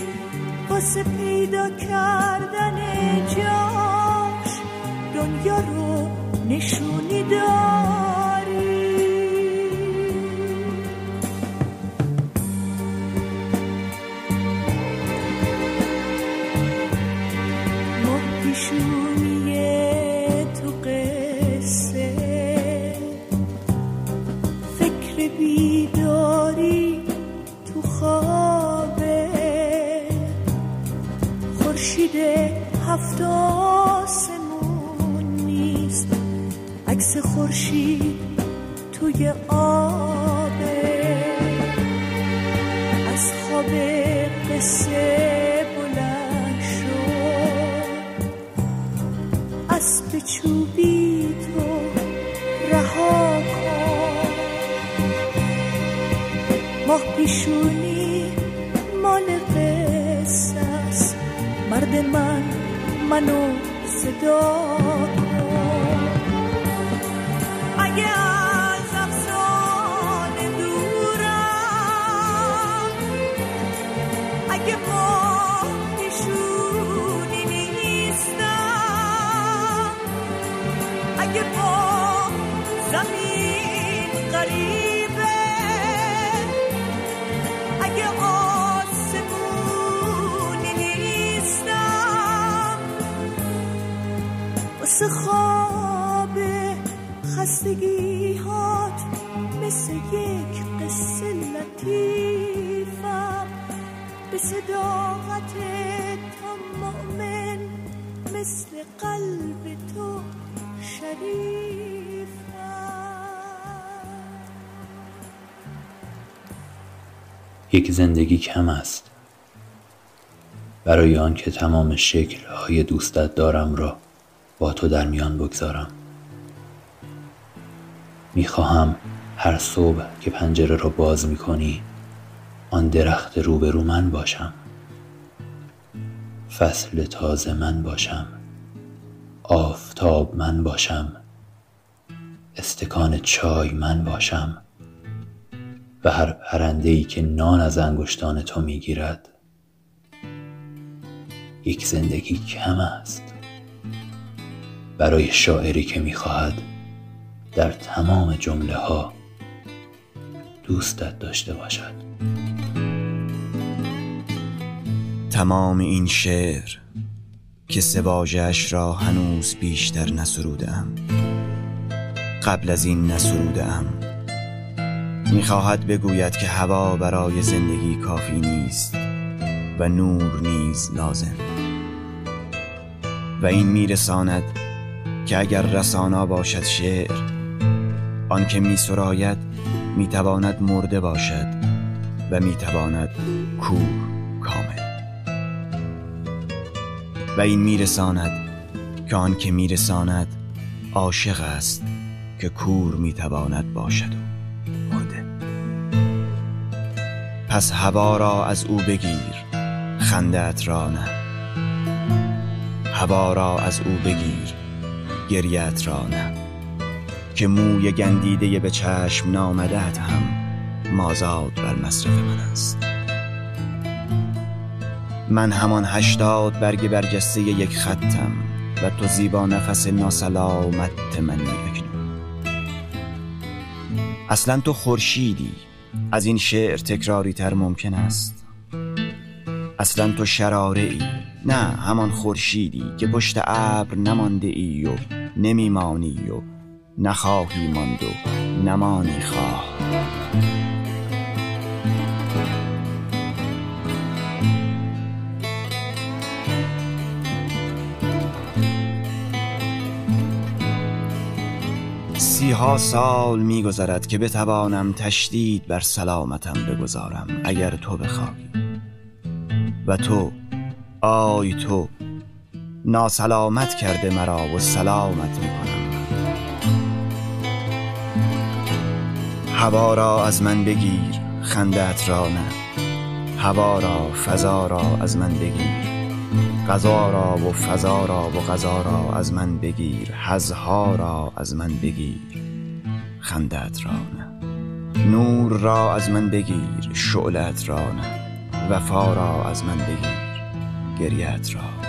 واسه پیدا کردن جاش دنیا رو نشونی داری. ما پیشونیه تو بیداری تو خوابه، خورشید هفت آسمون نیست، عکس خورشید توی آبه. از خواب قصه بلند شد، اسب چوبی تو رها کن. ماه پیشونی مال قصه است، مرد منو صدا کن. اگه از افسانه دورم، اگه ماه پیشونی نیستم، اگه با زمین قریب، خواب خستگی هات مثل یک قصه لطیفم، به صداقت تو مؤمن، مثل قلب تو شریفم. یک زندگی کم است برای آن که تمام شکل‌های دوستت دارم را با تو در میان بگذارم. میخواهم هر صبح که پنجره را باز میکنی آن درخت روبرو من باشم، فصل تازه من باشم، آفتاب من باشم، استکان چای من باشم و هر پرنده‌ای که نان از انگشتان تو میگیرد. یک زندگی کم است برای شاعری که می‌خواهد در تمام جمله‌ها دوستت داشته باشد. تمام این شعر که سه واژه‌اش را هنوز بیشتر نسروده‌ام، قبل از این نسروده‌ام، می‌خواهد بگوید که هوا برای زندگی کافی نیست و نور نیز لازم، و این می‌رساند که اگر رسانا باشد شعر، آن که می سراید می تواند مرده باشد و می تواند کور کامل. و این می رساند که آن که می رساند عاشق است که کور می تواند باشد و مرده. پس هوا را از او بگیر، خنده‌ات را نه. هوا را از او بگیر، گریت را نه، که موی گندیده به چشم نامدت هم مازاد بر مصرف من است. من همان 80 برگ برجسته یک خطم و تو زیبا نفس ناسلامت منی اکنون. اصلا تو خورشیدی، از این شعر تکراری تر ممکن است. اصلا تو شراره‌ای، نه همان خورشیدی که پشت ابر نمانده ای و نمیمانی و نخواهی ماند و نمانی خواه. سیها سال میگذرد که بتوانم تشدید بر سلامتم بگذارم اگر تو بخواهی، و تو، آی تو، ناسلامت کرده مرا و سلامت میکنم. هوا را از من بگیر، خنده‌ات را نه. هوا را، فضا را از من بگیر، غذا را و فضا را و غذا را از من بگیر، هزها را از من بگیر، خنده‌ات را نه. نور را از من بگیر، شعله‌ات را نه. وفا را از من بگیر، گریه‌ات را نه.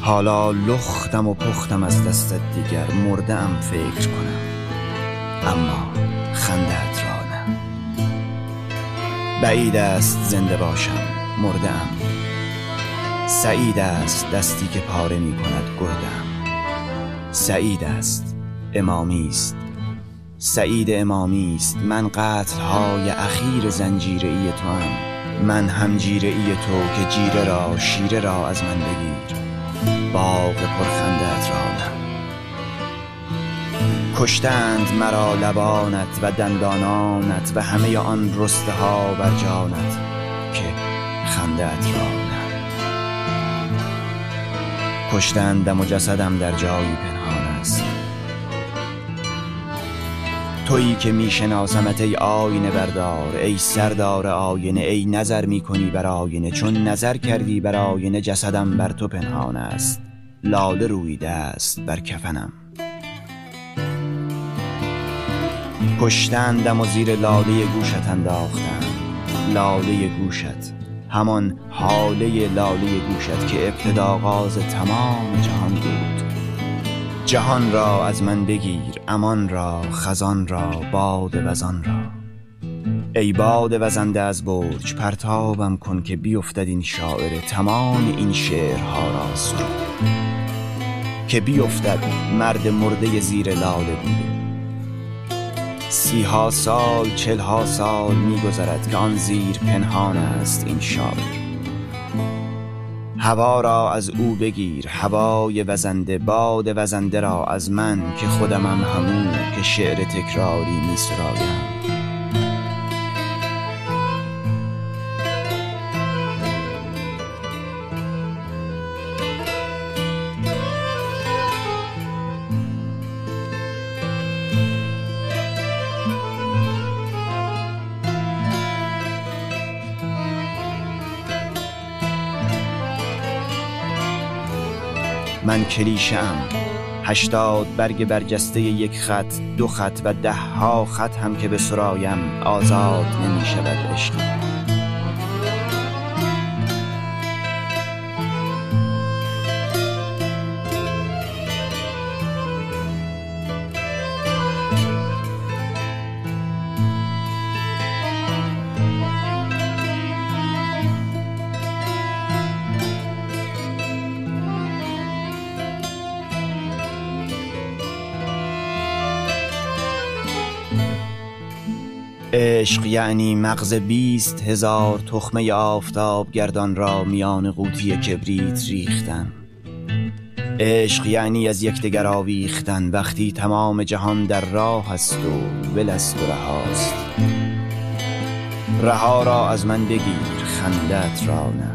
حالا لختم و پختم از دستت دیگر، مرده‌ام فکر کنم، اما خنده‌ات را نه. بعید است زنده باشم، مردم. سعید است دستی که پاره می کند گردم. سعید است امامی است، سعید امامی است. من قتل های اخیر زنجیره ای تو هم. من همجیره ای تو که جیره را شیره را از من بگیر، باغ پرخنده‌ات را نه. کشتند مرا لبانت و دندانانت و همه آن رسته ها بر جانت که خنده‌ات را نه. کشتندم و جسدم در جایی پنهان است. تویی که می شناسمت ای آینه بردار، ای سردار آینه، ای نظر می کنی بر آینه. چون نظر کردی بر آینه، جسدم بر تو پنهان است. لاله روییده است بر کفنم. کشتندم و زیر لاله گوشت انداختم. لاله گوشت، همان حاله لاله گوشت که ابتدا آغاز تمام جهان بود. جهان را از من بگیر، امان را، خزان را، باد وزان را. ای باد وزنده از برج، پرتابم کن که بیفتد این شاعر تمام این شعرها را سرود. که بیفتد مرد مرده زیر لاله بود. 30 سال، 40 سال می‌گذرد که آن زیر پنهان است این شاعر. هوا را از او بگیر، هوای وزنده، باد وزنده را از من که خودمم همون که شعر تکراری می‌سرایم. من کلیشه‌ام، 80 برگ برجسته یک خط، 2 خط و 10 ها خط هم که به سرایم، آزاد نمی شود عشقم. عشق یعنی مغز 20,000 تخمه آفتاب گردان را میان قوطی کبریت ریختن. عشق یعنی از یکدیگر آویختن وقتی تمام جهان در راه است و ولست و رهاست. رها را از من بگیر، خنده‌ات را نه.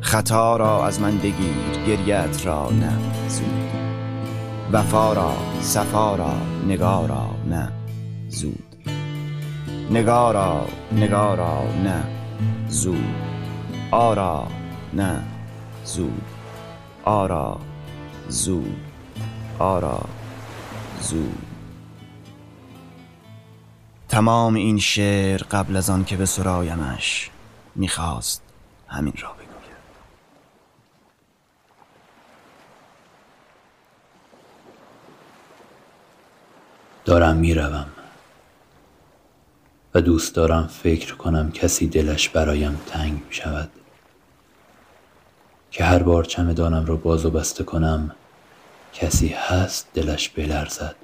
خطا را از من بگیر، گریه‌ات را نه. زود. وفا را، صفا را، نگارا نه. زود. نگارا، نگارا نه. زود. آرا نه. زود. آرا، زود. آرا، زود. تمام این شعر قبل از آن که به سرایمش میخواست همین را بگوید. دارم میروم و دوست دارم فکر کنم کسی دلش برایم تنگ می شود که هر بار چمدانم را باز و بسته کنم کسی هست دلش بلرزد،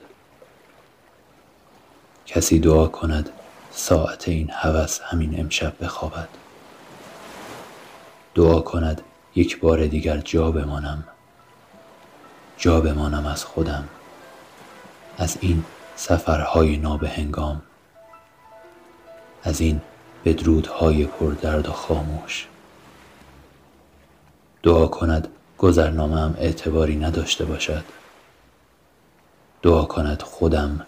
کسی دعا کند ساعت این هوس همین امشب بخوابد، دعا کند یک بار دیگر جا بمانم از خودم، از این سفرهای نابهنگام، از این بدرودهای پردرد و خاموش. دعا کند گذرنامه‌ام اعتباری نداشته باشد. دعا کند خودم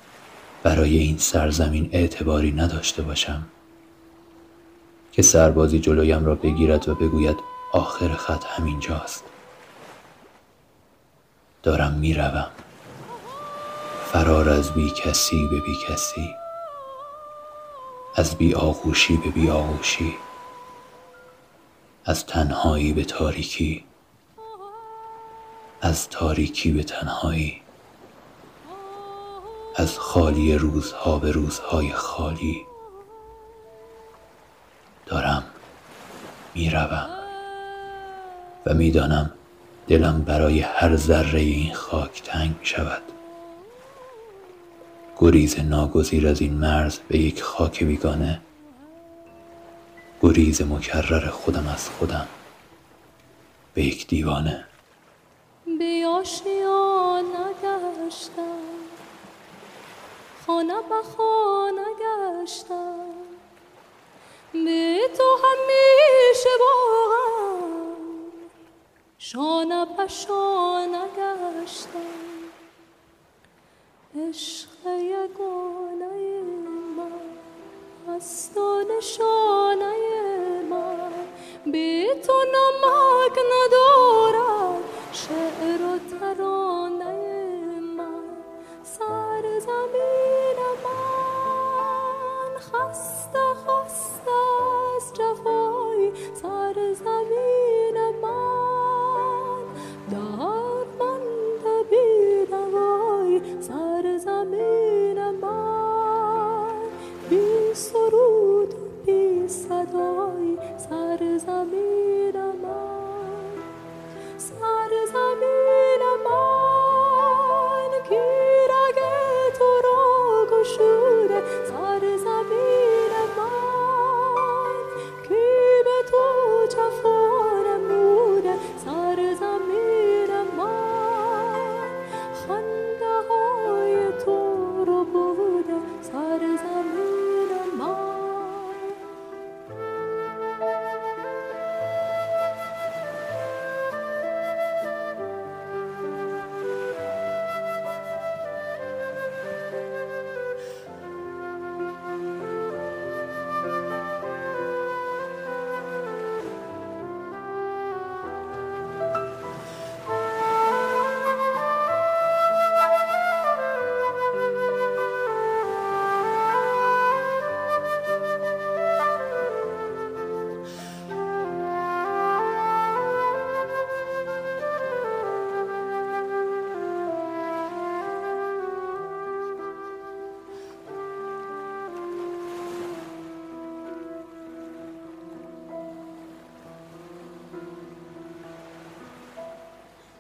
برای این سرزمین اعتباری نداشته باشم، که سربازی جلویم را بگیرد و بگوید آخر خط همینجاست. دارم میروم، فرار از بی کسی به بی کسی، از بی آغوشی به بی آغوشی، از تنهایی به تاریکی، از تاریکی به تنهایی، از خالی روزها به روزهای خالی. دارم میروم و میدانم دلم برای هر ذره این خاک تنگ شود. گریز ناگزیر از این مرز به یک خاک بیگانه، گریز مکرر خودم از خودم به یک دیوانه. به آشیان نگشتم، خانه به خانه گشتم، به تو همیشه باهم شانه به شانه گشتم. عشق یگانه من است و نشانه من، بی تو نمک ندارد شعر و ترانه من. سر زمین من خسته خسته از جفای، سر زمین من دار من بی دوای، سر زمین من بی سرود و بی صدای، سر زمین من، سر زمین من گیرگ تو را گشوده، سر زمین من کی به تو جفا نموده، سر زمین من خنده های تو رو بوده، سر زمین من.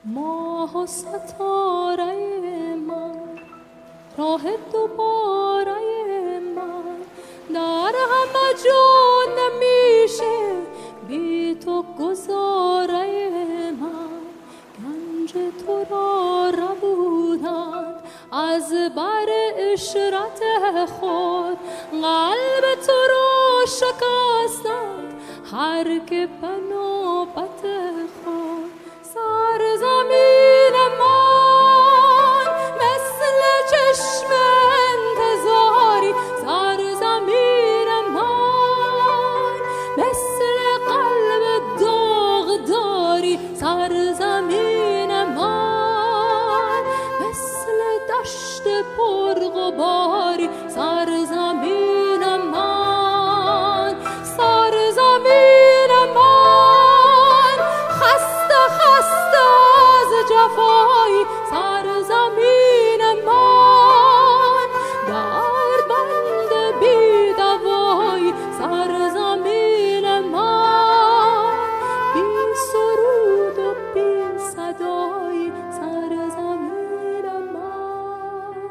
ماه و ستاره من، راه دوباره من، در همه جا نمیشه بی تو گذاره من. گنج تو را ربودند از بر اشرت خود، قلب تو را شکستند هر که به نوبت خود. سر زمین من مثل چشم انتظاری، سر زمین من مثل قلب داغداری، سر زمین من مثل دشت پرغباری، سر زمین من، سر زمین من خسته از جفای، سر زمین من در بند بی دوای، سر زمین من بی سرود و بی صدای، سر زمین من.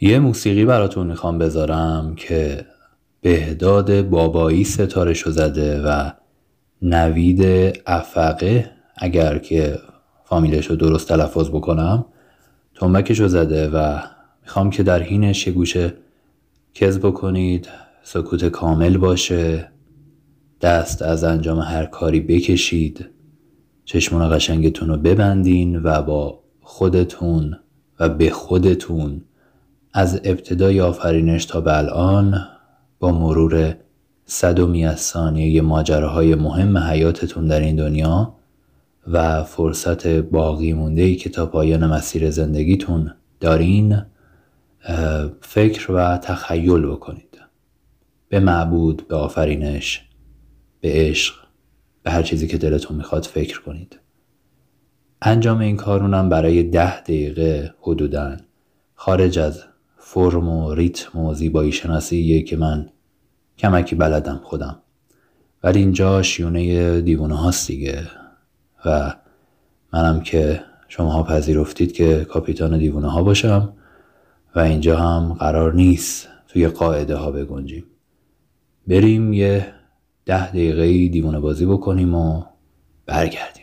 یه موسیقی براتون میخوام بذارم که بهداد بابایی ستارشو زده و نوید افقه، اگر که فامیلشو درست تلفظ بکنم، تنبکشو زده و میخوام که در حینش یه گوشه کز بکنید، سکوت کامل باشه، دست از انجام هر کاری بکشید، چشمان قشنگتون رو ببندین و با خودتون و به خودتون از ابتدای آفرینش تا به الان با مرور 100 ثانیه ماجراهای مهم حیاتتون در این دنیا و فرصت باقی مونده‌ای که تا پایان مسیر زندگیتون دارین فکر و تخیل بکنید به معبود، به آفرینش، به عشق، به هر چیزی که دلتون میخواد فکر کنید. انجام این کارونم برای 10 دقیقه حدوداً خارج از فرم و ریتم و زیبایی شناسیه که من کمکی بلدم خودم، ولی اینجا شیونه دیوانه هاست دیگه و منم که شماها پذیرفتید که کاپیتان دیوانه ها باشم و اینجا هم قرار نیست توی قاعده ها بگنجیم. بریم یه 10 دقیقه دیوانه بازی بکنیم و برگردیم.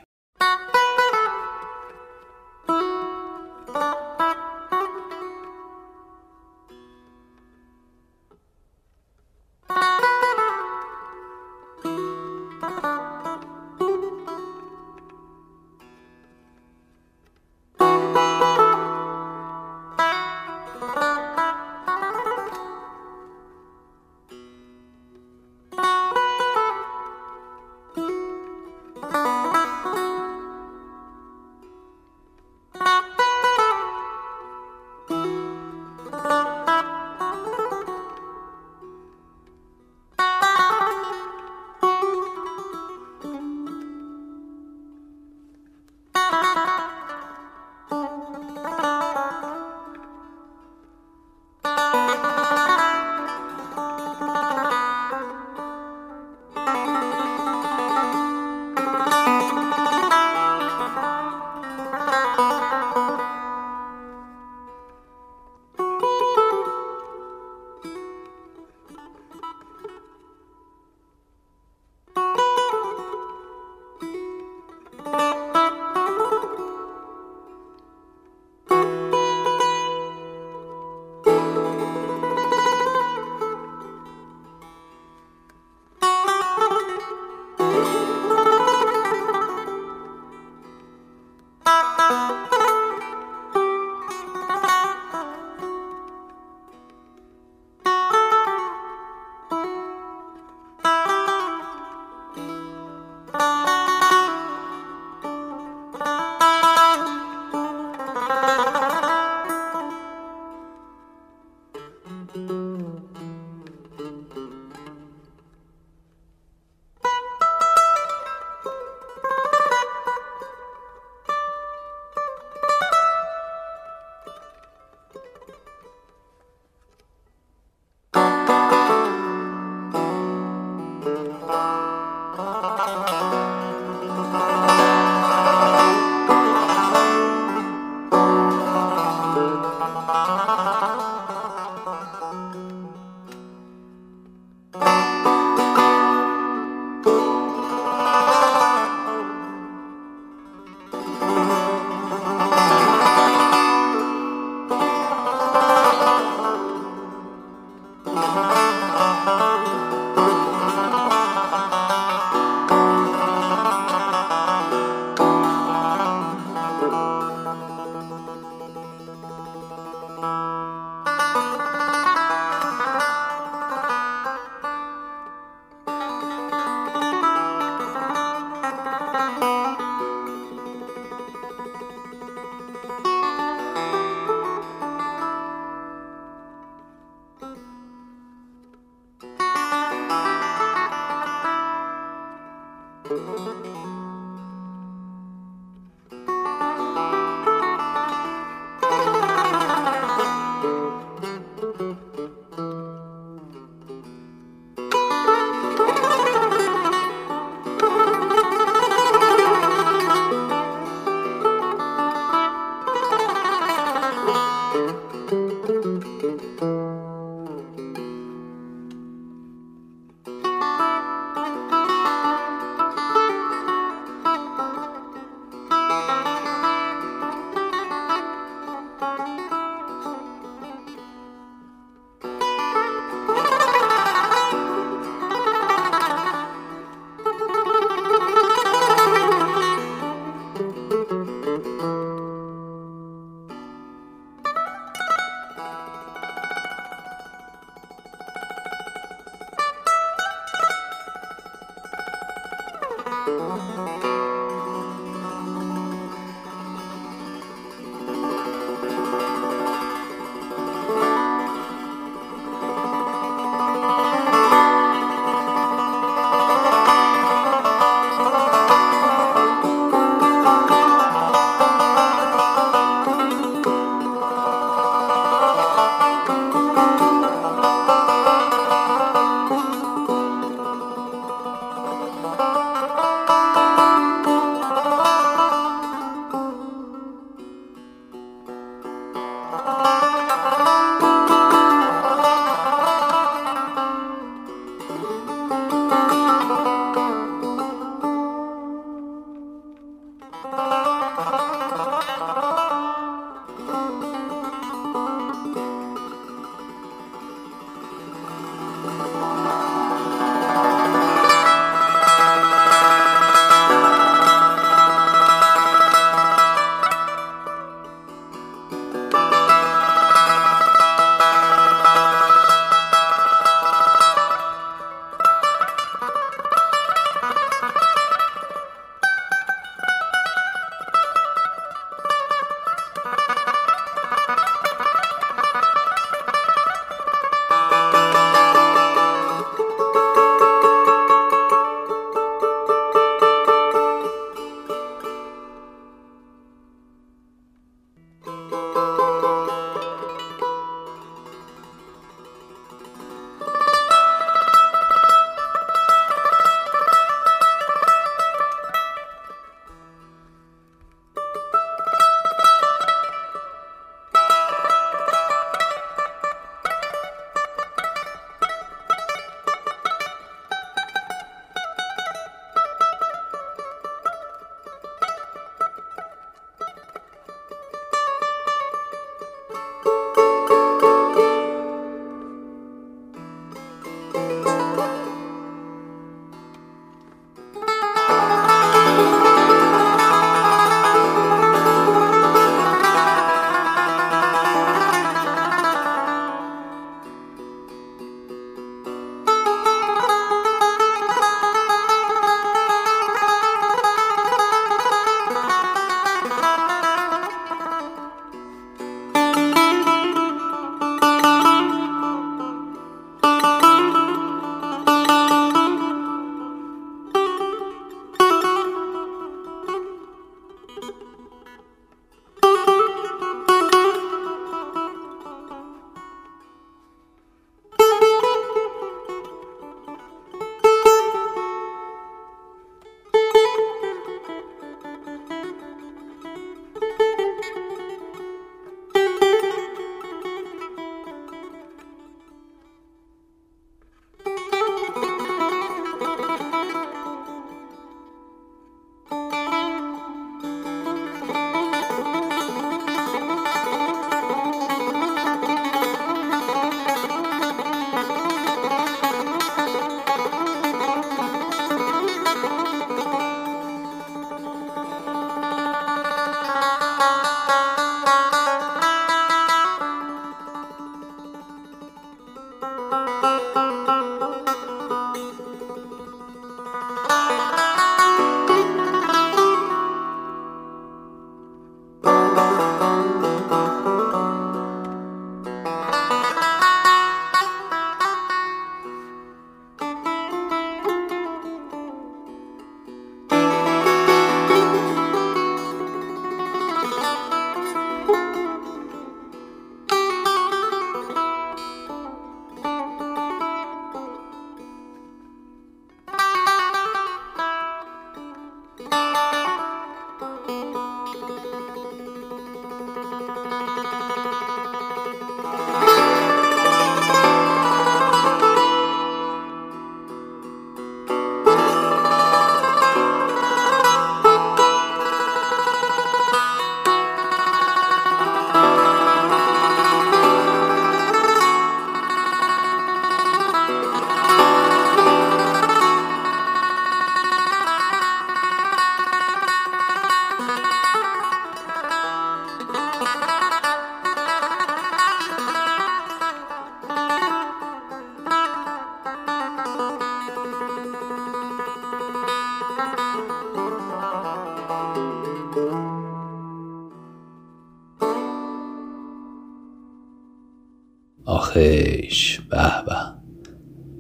آخیش به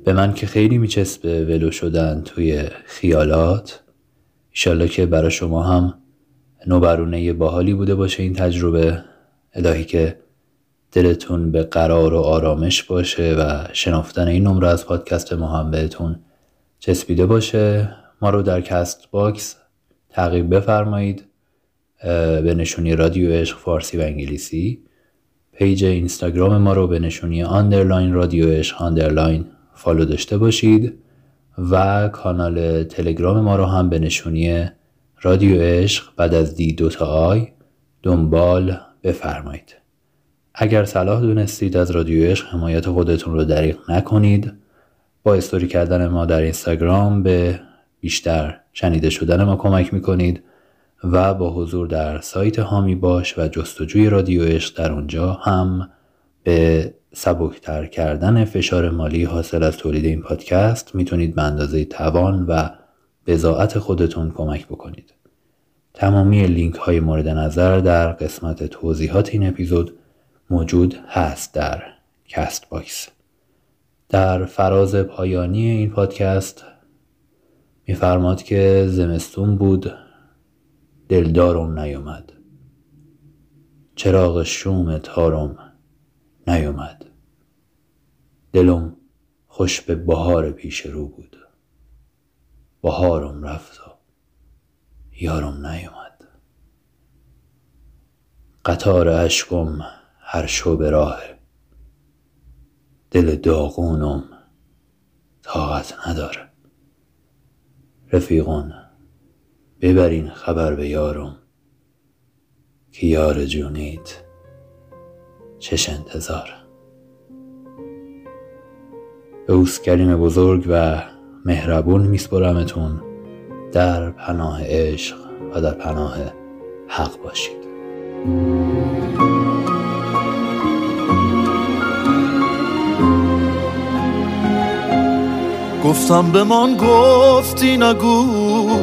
به من که خیلی میچسبه ولو شدن توی خیالات. ایشالله که برای شما هم نوبرونه باحالی بوده باشه این تجربه. الهی که دلتون به قرار و آرامش باشه و شنافتن این نمره از پادکست ما هم بهتون چسبیده باشه. ما رو در کست باکس تعقیب بفرمایید به نشونی رادیو عشق فارسی و انگلیسی. پیج اینستاگرام ما رو به نشونی آندرلاین رادیو عشق آندرلاین فالو داشته باشید و کانال تلگرام ما رو هم به نشونی رادیو عشق بعد از D2I دنبال بفرمایید. اگر صلاح دونستید از رادیو عشق حمایت خودتون رو دریغ نکنید. با استوری کردن ما در اینستاگرام به بیشتر شنیده شدن ما کمک میکنید و با حضور در سایت هامی باش و جستجوی رادیو عشق در اونجا هم به سبکتر کردن فشار مالی حاصل از تولید این پادکست میتونید به اندازه توان و بضاعت خودتون کمک بکنید. تمامی لینک های مورد نظر در قسمت توضیحات این اپیزود موجود هست در کست باکس. در فراز پایانی این پادکست میفرماد که زمستون بود دلدارم نیومد، چراغ شوم تارم نیومد، دلم خوش به بهار پیش رو بود، بهارم رفت و یارم نیومد، قطار عشقم هر شب راه، دل داغونم طاقت نداره، رفیقان ببرین خبر به یارم که یار جونیت چش انتظار. به اوست کریم بزرگ و مهربون میسپرمتون. در پناه عشق و در پناه حق باشید. گفتم بمان گفتی نگو،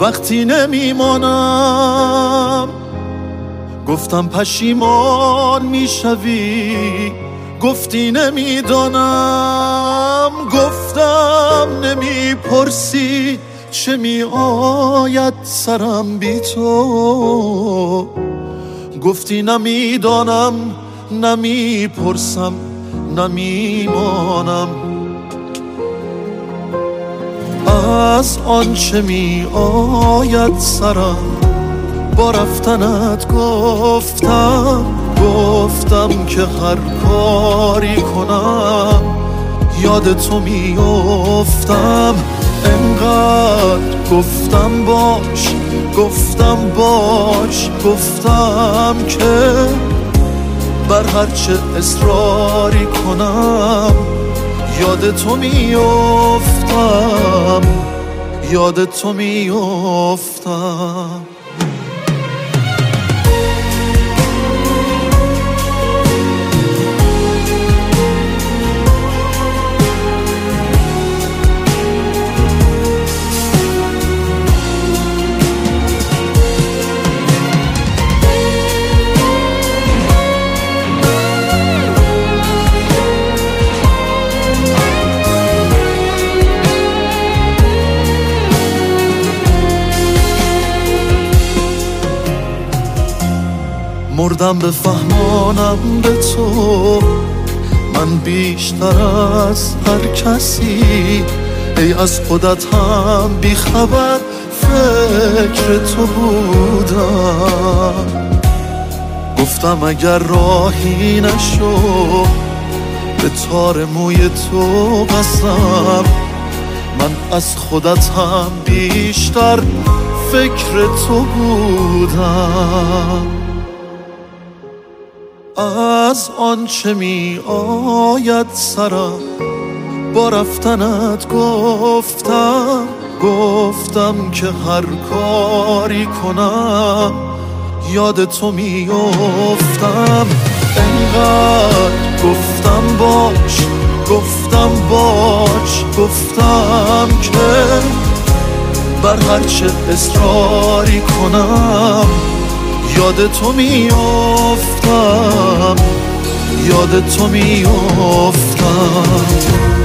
وقتی نمیمانم گفتم پشیمان میشوی، گفتی نمیدانم، گفتم نمیپرسی چه میآید سرم بی تو، گفتی نمیدانم نمیپرسم نمیمانم، از آنچه می آید سرم با رفتنت گفتم، گفتم که هر کاری کنم یاد تو می افتم، انقدر گفتم باش گفتم باش، گفتم که بر هرچه اصراری کنم یاد تو میافتم، یاد تو میافتم. مردم بفهمانم به تو من بیشتر از هر کسی، ای از خودت هم بیخبر فکر تو بودم، گفتم اگر راهی نشو به تار موی تو قسم، من از خودت هم بیشتر فکر تو بودم، از آنچه می آید سرم با رفتنت گفتم، گفتم که هر کاری کنم یاد تو می افتم، انقدر گفتم باش گفتم باش، گفتم که بر هرچه اصراری کنم یاد تو میافتم، یاد تو میافتم.